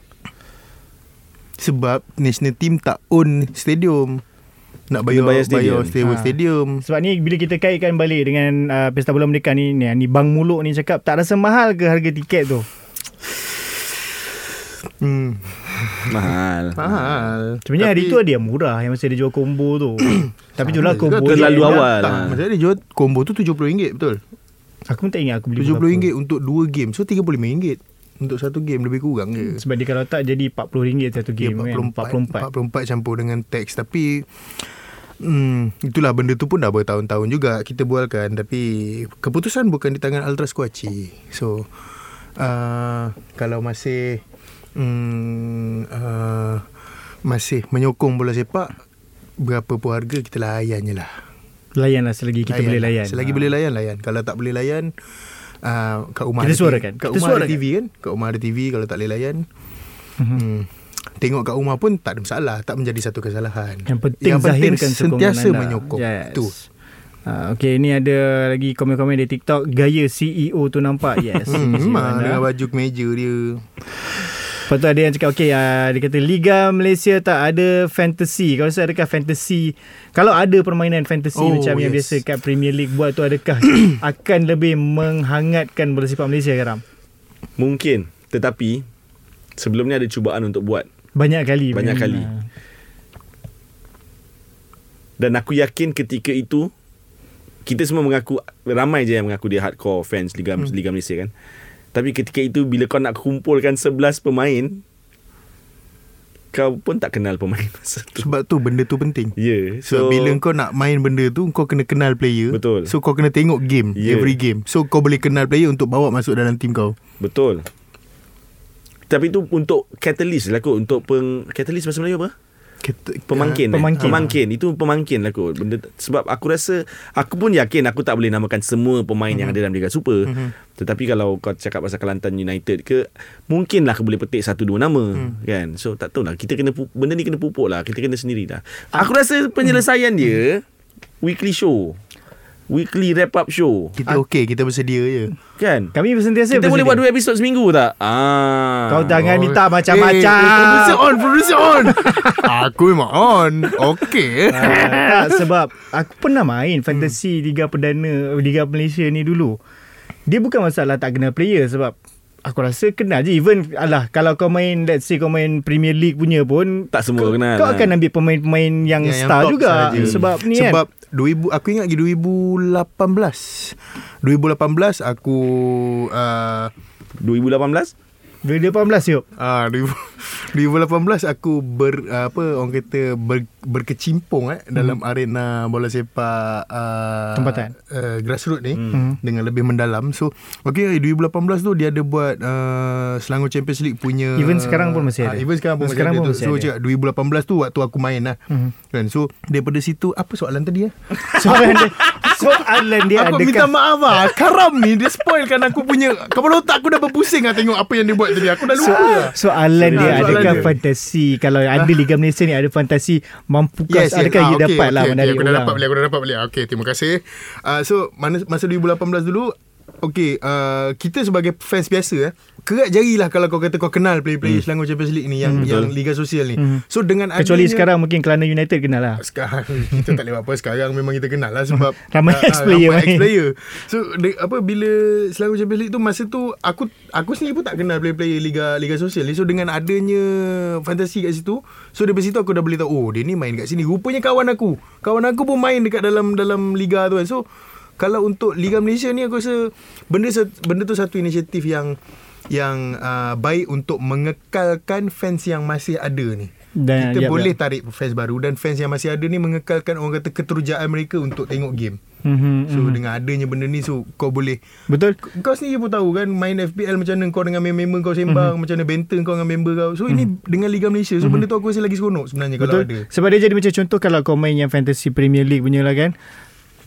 Sebab national team tak own stadium. Nak bayar, bayar stadium, bayar stadium. Ha. stadium. Sebab ni bila kita kaitkan balik dengan uh, Pesta Bola Merdeka ni, ni ni Bang Muluk ni cakap tak rasa mahal ke harga tiket tu? Hmm. Mahal. Mahal. Sebenarnya tapi, hari tu dia murah yang masa dia jual combo tu. Tapi jual combo terlalu awal. Tak, masa dia jual combo tu tujuh puluh ringgit betul. Aku pun tak ingat aku beli tujuh puluh ringgit untuk dua game. So tiga puluh lima ringgit. Untuk satu game lebih kurang ke? Sebab dia kalau tak jadi empat puluh ringgit satu game ya, empat puluh empat, kan? empat puluh empat campur dengan tax. Tapi hmm, itulah benda tu pun dah bertahun-tahun juga kita bualkan. Tapi keputusan bukan di tangan Ultras Kuaci. So uh, kalau masih um, uh, masih menyokong bola sepak, berapa pun harga kita layan je lah. Layan lah selagi kita layan, boleh layan. Selagi ha. boleh layan, layan. Kalau tak boleh layan, Uh, kat rumah kita ada suarakan. Kat kita rumah suarakan. Ada T V kan. Kat rumah ada T V. Kalau tak boleh layan mm-hmm. hmm, tengok kat rumah pun tak ada masalah. Tak menjadi satu kesalahan. Yang penting, Yang penting sentiasa anda menyokong. Yes. Itu uh, okay, ni ada lagi komen-komen di TikTok. Gaya C E O tu nampak. Yes. Memang dengan baju kemeja dia. Lepas tu ada yang cakap okay, uh, dia kata Liga Malaysia tak ada fantasy. Kalau saya adakah fantasy, kalau ada permainan fantasy oh, macam yes. yang biasa kat Premier League buat tu, adakah akan lebih menghangatkan bola sepak Malaysia, Karam? Mungkin. Tetapi sebelumnya ada cubaan untuk buat banyak kali. Banyak benar. kali. Dan aku yakin ketika itu kita semua mengaku, ramai je yang mengaku dia hardcore fans Liga, hmm. Liga Malaysia kan. Tapi ketika itu bila kau nak kumpulkan sebelas pemain, kau pun tak kenal pemain masa tu. Sebab tu benda tu penting. Ya. Yeah. So, so bila kau nak main benda tu, kau kena kenal player. Betul. So kau kena tengok game, yeah. every game. So kau boleh kenal player untuk bawa masuk dalam tim kau. Betul. Tapi tu untuk catalyst lah kot, untuk peng catalyst bahasa Melayu apa? Ket- pemangkin, uh, pemangkin. Eh? pemangkin. Uh. Itu pemangkin lah kot. Benda, sebab aku rasa, aku pun yakin aku tak boleh namakan semua pemain uh-huh. yang ada dalam Liga Super. Uh-huh. Tetapi kalau kau cakap pasal Kelantan United ke, mungkinlah aku boleh petik satu dua nama uh-huh. kan. So tak tahulah, kita kena pu- benda ni kena pupuk lah, kita kena sendirilah. Aku rasa penyelesaian uh-huh. dia weekly show. Weekly wrap up show. Kita okey, kita bersedia je. Kan? Kami sentiasa kita bersedia. Kita boleh buat dua episod seminggu tak? Ah. Kau jangan oh. minta macam-macam. Hey, producer on, producer on. Aku memang on. Okey. Ah, tak, sebab aku pernah main fantasy hmm. Liga Perdana Liga Malaysia ni dulu. Dia bukan masalah tak kenal player sebab aku rasa kenal je. Even alah, kalau kau main, let's say kau main Premier League punya pun tak semua kau, kenal. Kau akan ambil pemain-pemain yang, yang star yang juga sahaja. Sebab ni sebab kan dua ribu, aku ingat lagi dua ribu lapan belas aku uh, dua ribu lapan belas yuk ah, dua ribu lapan belas aku ber, apa orang kata ber, berkecimpung eh, hmm. dalam arena bola sepak uh, tempatan uh, grassroots ni hmm. dengan lebih mendalam. So okey, dua ribu lapan belas tu dia ada buat uh, Selangor Champions League punya. Even sekarang pun masih ada. Uh, even sekarang pun sekarang masih, pun masih, masih ada. So cakap dua ribu lapan belas tu waktu aku main lah. Hmm. Kan? So daripada situ apa soalan tadi eh? Soalan dia soalan dia aku minta maaf lah. Karam ni dia spoilkan aku punya. Kepala otak aku dah berpusing lah tengok apa yang dia buat. Jadi aku dah lupa lah. So, soalan dia soalan adakah dia. Fantasi kalau ada Liga Malaysia ni ada fantasi, mampukah yes, yes. adakah ah, you okay, dapat okay, lah okay, menarik okay, orang. Aku dah dapat balik. Aku dah dapat balik. Okay, terima kasih. uh, So masa dua ribu lapan belas dulu, okay, uh, kita sebagai fans biasa eh, kerat jarilah kalau kau kata kau kenal player-player hmm. Selangor Champions League ni, yang hmm. yang Liga Sosial ni. hmm. So dengan kecuali adanya, sekarang mungkin Kelantan United kenal lah. Sekarang kita tak boleh buat apa. Sekarang memang kita kenal lah sebab ramai uh, ex-player, ramai ex-player. So de, apa, bila Selangor Champions League tu, masa tu Aku aku sendiri pun tak kenal player-player Liga Liga Sosial ni. So dengan adanya fantasi kat situ, so dari situ aku dah boleh tahu, oh dia ni main kat sini. Rupanya kawan aku Kawan aku pun main dekat dalam dalam Liga tu kan. So kalau untuk Liga Malaysia ni, aku rasa benda benda tu satu inisiatif yang yang uh, baik untuk mengekalkan fans yang masih ada ni. Dan kita yap, boleh yap. tarik fans baru, dan fans yang masih ada ni mengekalkan orang kata keterujaan mereka untuk tengok game. Mm-hmm, so mm-hmm. dengan adanya benda ni, so kau boleh. Betul. Kau sendiri pun tahu kan, main F P L macam mana kau dengan member kau sembang, mm-hmm. macam mana benteng kau dengan member kau. So mm-hmm. ini dengan Liga Malaysia. So mm-hmm. benda tu aku rasa lagi seronok sebenarnya. Betul. Kalau ada. Sebab dia jadi macam contoh, kalau kau main yang Fantasy Premier League punya lah kan,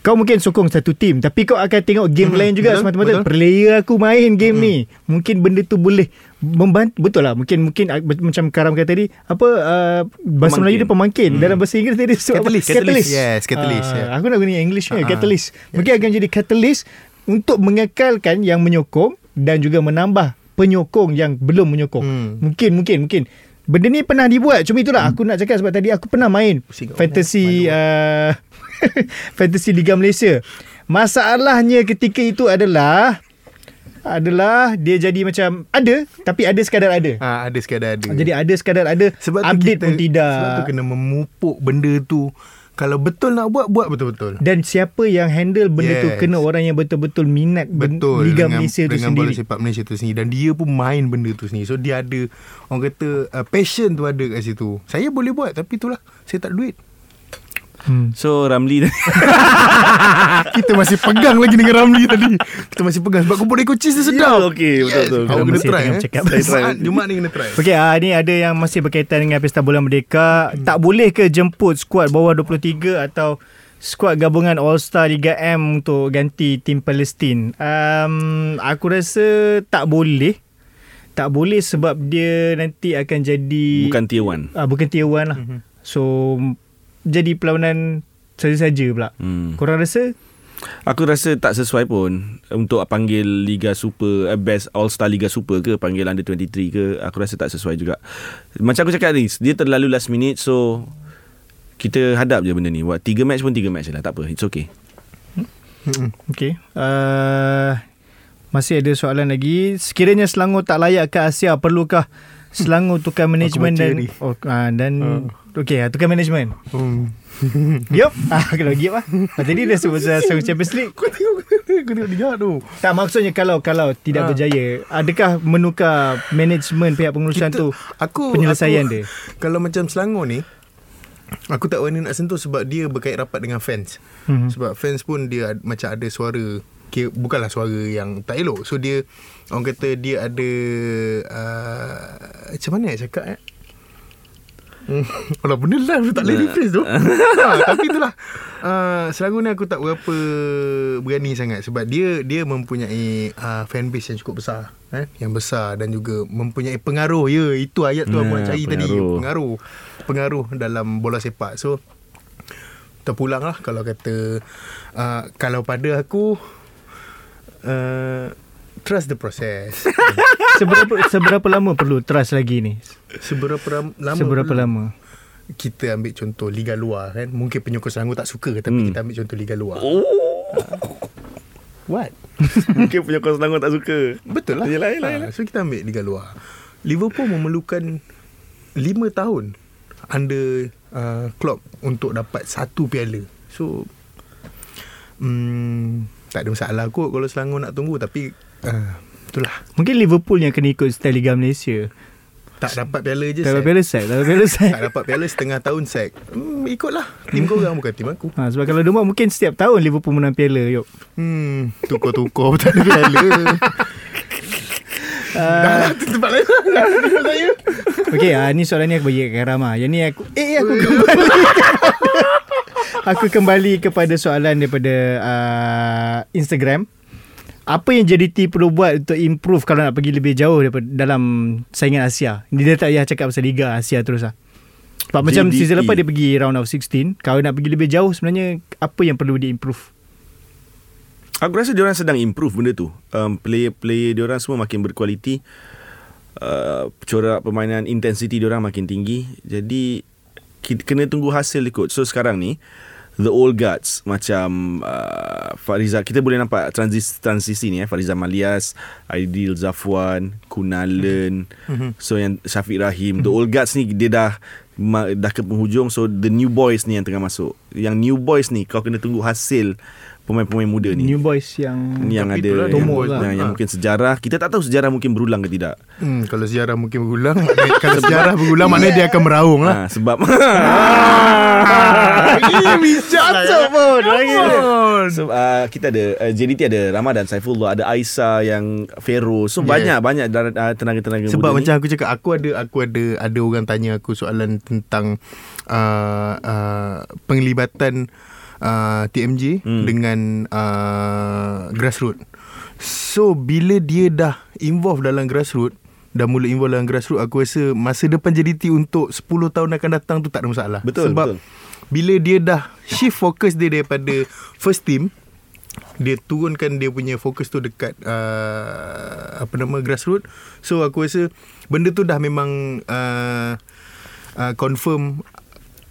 kau mungkin sokong satu tim, tapi kau akan tengok game mm-hmm. lain juga betul, semata-mata betul. Player aku main game mm-hmm. ni, mungkin benda tu boleh membantu. Betul lah, mungkin mungkin macam Karam kata tadi, apa uh, bahasa Melayu dia pemangkin, mm-hmm. dalam bahasa Inggeris tadi catalyst. catalyst Yes, catalyst uh, yeah. Aku nak guna Englishnya uh-huh. catalyst yes. Mungkin akan jadi catalyst untuk mengekalkan yang menyokong dan juga menambah penyokong yang belum menyokong. hmm. Mungkin Mungkin Mungkin benda ni pernah dibuat. Cuma itulah hmm. aku nak cakap, sebab tadi aku pernah main Pusing fantasy uh, fantasy Liga Malaysia. Masalahnya ketika itu adalah Adalah dia jadi macam ada, tapi ada sekadar ada. Ha, ada sekadar ada. Jadi ada sekadar ada, sebab update kita, pun tidak. Sebab tu kena memupuk benda tu. Kalau betul nak buat, buat betul-betul. Dan siapa yang handle benda yes. tu, kena orang yang betul-betul minat betul, Liga dengan, Malaysia tu dengan sendiri. Dengan bola sepak Malaysia tu sendiri. Dan dia pun main benda tu sendiri. So dia ada, orang kata uh, passion tu ada kat situ. Saya boleh buat, tapi itulah, saya tak duit. Hmm. So Ramli kita masih pegang lagi dengan Ramli tadi. Kita masih pegang sebab kumpul Eko Cheese dia sedap. Yeah, okay, betul-betul. Yes. Aku kena try. Eh. try. Jumaat ni kena try. Okay, uh, ni ada yang masih berkaitan dengan Pesta Bola Merdeka. Hmm. Tak boleh ke jemput skuad bawah dua puluh tiga atau skuad gabungan All Star Liga M untuk ganti tim Palestin? Um, aku rasa tak boleh. Tak boleh sebab dia nanti akan jadi bukan tier one. Uh, bukan tier one lah. Mm-hmm. So jadi perlawanan saja-saja pula. hmm. Korang rasa? Aku rasa tak sesuai pun. Untuk panggil Liga Super, Best All-Star Liga Super ke, panggil Under twenty-three ke, aku rasa tak sesuai juga. Macam aku cakap ni, dia terlalu last minute. So kita hadap je benda ni. Tiga match pun tiga match je lah, tak apa, it's okay. hmm. Okay uh, masih ada soalan lagi. Sekiranya Selangor tak layak ke Asia, perlukah Selangor tukar manajemen dan oh, uh, dan uh. okey, tukar manajemen. Hmm. Yup. Ah, kena giap ah. Tadi dah sebut pasal Champions League. Kau tengok kau tengok dia tu. Tak, maksudnya kalau kalau tidak ha. berjaya, adakah menukar manajemen pihak pengurusan kita, tu? Aku penyelesaian aku, dia. Kalau macam Selangor ni, aku tak berani nak sentuh sebab dia berkait rapat dengan fans. Hmm. Sebab fans pun dia macam ada suara, bukanlah suara yang tak elok. So dia, orang kata dia ada uh, macam mana nak cakap eh? Alah, benda live tak boleh rephrase tu. ha, Tapi itulah uh, Selangor ni aku tak berapa berani sangat. Sebab dia dia mempunyai uh, fan base yang cukup besar eh? Yang besar dan juga mempunyai pengaruh. Ya, itu ayat tu hmm, aku nak cari pengaruh. tadi Pengaruh Pengaruh dalam bola sepak. So terpulang lah kalau kata uh, kalau pada aku Uh, trust the process. Seberapa seberapa lama perlu trust lagi ni? Seberapa lama? Seberapa lama? Kita ambil contoh liga luar kan. Mungkin penyokong Selangor tak suka, tapi hmm. kita ambil contoh liga luar. Oh. Uh, what? Mungkin penyokong Selangor tak suka. Betul lah. Yalah, yalah, yalah. So kita ambil liga luar. Liverpool memerlukan lima tahun under uh, Klopp untuk dapat satu piala. So hmm tak ada masalah kot kalau Selangor nak tunggu. Tapi uh, itulah, mungkin Liverpool yang kena ikut style Liga Malaysia. Tak dapat piala je, tak dapat piala sack. Tak dapat piala sack tak dapat piala setengah tahun sack. hmm, Ikutlah tim korang, bukan tim aku. ha, Sebab kalau dia buat, mungkin setiap tahun Liverpool menang piala. Yop. Hmm Tukar-tukar pun tak ada piala. Uh, dah lah tu tempat lain. Okay, uh, ni soalan ni aku bagi kat Karam. Yang ni aku Eh aku kembali Aku kembali kepada soalan daripada uh, Instagram. Apa yang J D T perlu buat untuk improve kalau nak pergi lebih jauh daripada dalam saingan Asia? Dia tak payah cakap pasal Liga Asia terus lah. Sebab J D T, macam season lepas dia pergi round of enam belas. Kalau nak pergi lebih jauh sebenarnya, apa yang perlu di improve? Aku rasa diorang sedang improve benda tu. um, Player-player diorang semua makin berkualiti. uh, Corak permainan, intensity diorang makin tinggi. Jadi kita kena tunggu hasil ikut. So sekarang ni the old guards macam uh, Fariza, kita boleh nampak transisi, transisi ni eh. Fariza Malias, Aidil Zafwan, Kunalan, mm-hmm. so yang Syafiq Rahim, mm-hmm. the old guards ni dia dah dah ke penghujung. So the new boys ni yang tengah masuk. Yang new boys ni kau kena tunggu hasil pemain-pemain muda ni. New boys yang yang ada yang, lah. yang, yang ha. mungkin sejarah. Kita tak tahu sejarah mungkin berulang ke tidak. hmm, Kalau sejarah mungkin berulang maknanya, kalau sejarah berulang maknanya dia akan meraung lah. ha, Sebab ini bijak tu pun. So uh, kita ada uh, J D T ada Ramadan Saifullah, ada Aisyah yang Feroz. So banyak-banyak yeah. banyak tenaga-tenaga sebab muda. Sebab macam ni, aku cakap aku ada aku ada ada orang tanya aku soalan tentang uh, uh, penglibatan uh, T M J hmm. dengan uh, grassroots. So bila dia dah involve dalam grassroots, dah mula involve dalam grassroots, aku rasa masa depan J D T untuk sepuluh tahun akan datang tu tak ada masalah. Betul. Sebab betul. bila dia dah shift fokus dia daripada first team, dia turunkan dia punya fokus tu dekat uh, apa nama grassroots. So aku rasa benda tu dah memang uh, uh, confirm.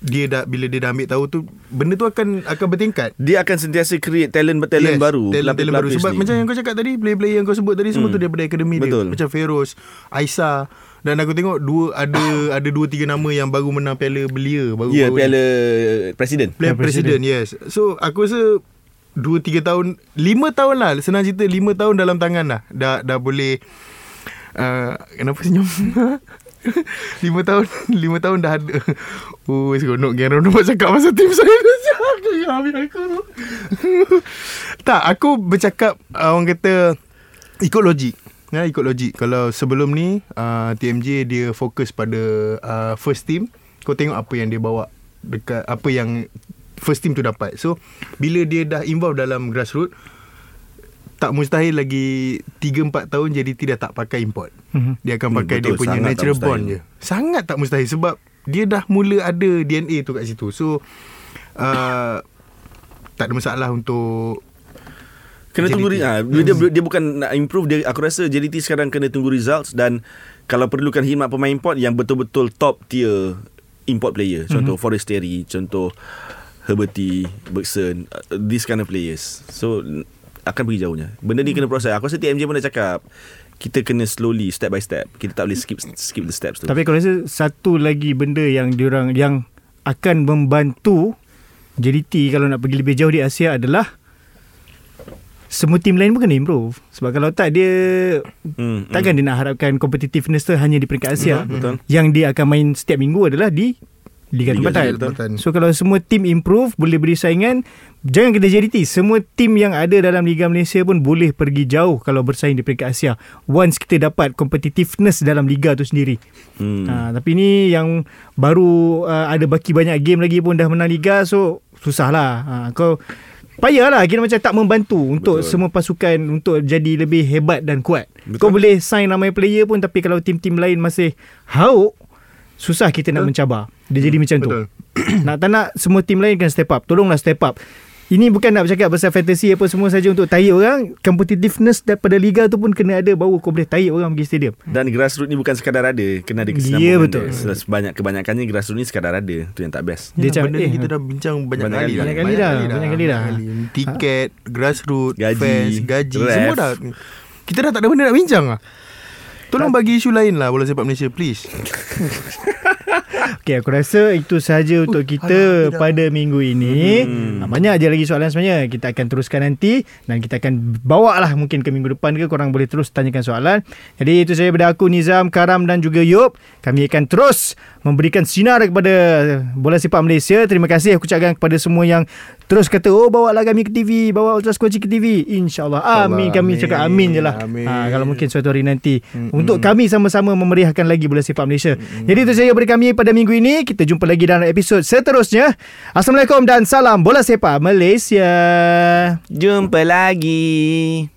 Dia dah, bila dia dah ambil tahu tu, benda tu akan akan bertingkat. Dia akan sentiasa create talent-talent yes, baru, talent-talent baru. Sebab ni. macam yang kau cakap tadi, player-player yang kau sebut tadi, hmm. semua tu daripada akademi dia. Macam Feroz, Aisyah, dan aku tengok dua ada ada dua tiga nama yang baru menang Piala Belia, baru yeah, baru. Ya, Piala Presiden. Piala Presiden, yes. So aku rasa dua tiga tahun, lima tahun lah, senang cerita lima tahun dalam tangan lah. Dah dah boleh uh, kenapa senyum? Lima tahun Lima tahun dah ada. Oh, seronok Geron nak cakap pasal tim saya. Tak, aku bercakap, orang kata, ikut logik. Ya, ikut logik. Kalau sebelum ni uh, T M J dia fokus pada uh, first team. Kau tengok apa yang dia bawa dekat, apa yang first team tu dapat. So bila dia dah involve dalam grassroots, tak mustahil lagi tiga empat tahun J D T dah tak pakai import. Mm-hmm. Dia akan pakai hmm, betul, dia punya natural born je. Sangat tak mustahil sebab dia dah mula ada D N A tu kat situ. So uh, tak ada masalah untuk kena J D T. Tunggu ah, dia, dia bukan nak improve dia, aku rasa J D T sekarang kena tunggu results dan kalau perlukan khidmat pemain import yang betul-betul top tier import player. Contoh mm-hmm. Forestieri, contoh Herberti, Bergson, these kind of players. So akan pergi jauhnya. Benda ni kena proses. Aku rasa T M J pun dah cakap, kita kena slowly, step by step. Kita tak boleh skip skip the steps tu. Tapi aku rasa satu lagi benda yang diorang, yang akan membantu J D T kalau nak pergi lebih jauh di Asia adalah semua tim lain pun kena improve. Sebab kalau tak dia hmm, takkan hmm. dia nak harapkan competitiveness tu hanya di peringkat Asia. Betul. Yang dia akan main setiap minggu adalah di Liga, Liga Tempatan. Tempatan. So kalau semua tim improve, boleh beri saingan, jangan kena J D T. Semua tim yang ada dalam Liga Malaysia pun boleh pergi jauh kalau bersaing di peringkat Asia. Once kita dapat competitiveness dalam liga tu sendiri. Hmm. Ha, tapi ni yang baru uh, ada baki banyak game lagi pun dah menang liga, so susahlah. Ha, kau payahlah, kira macam tak membantu untuk betul. Semua pasukan untuk jadi lebih hebat dan kuat. Betul. Kau boleh sign ramai player pun, tapi kalau tim-tim lain masih hauk, susah kita betul. Nak mencabar. Dia jadi macam betul. Tu nak tak nak semua tim lain kena step up. Tolonglah step up. Ini bukan nak bercakap pasal fantasy apa semua saja untuk tarik orang. Competitiveness daripada liga tu pun kena ada, baru kau boleh tarik orang pergi stadium. Dan grassroots ni bukan sekadar ada, kena ada kesinambungan. Ya betul dia. Sebanyak kebanyakannya grassroots ni sekadar ada, tu yang tak best. Dia ya, benda eh, kita dah bincang banyak, banyak kali, kali, banyak kali, kali dah. dah Banyak kali dah, banyak kali dah. Tiket, ha? Grassroots, gaji, fans, gaji ref. Semua dah. Kita dah tak ada benda nak bincang lah. Tolong bagi isu lain lah bola sepak Malaysia, please. Okay, aku rasa itu sahaja untuk kita uh, pada minggu ini. hmm. Banyak je lagi soalan sebenarnya. Kita akan teruskan nanti dan kita akan bawa lah mungkin ke minggu depan ke. Korang boleh terus tanyakan soalan. Jadi itu sahaja daripada aku, Nizam, Karam dan juga Yop. Kami akan terus memberikan sinar kepada bola sepak Malaysia. Terima kasih aku ucapkan kepada semua yang terus kata, oh bawalah kami ke T V, bawa Ultras Coaching ke T V. InsyaAllah, amin. Kami cakap amin je lah. ha, Kalau mungkin suatu hari nanti hmm. untuk kami sama-sama memeriahkan lagi bola sepak Malaysia. Mm-hmm. Jadi itu saja daripada kami pada minggu ini. Kita jumpa lagi dalam episod seterusnya. Assalamualaikum dan salam bola sepak Malaysia. Jumpa lagi.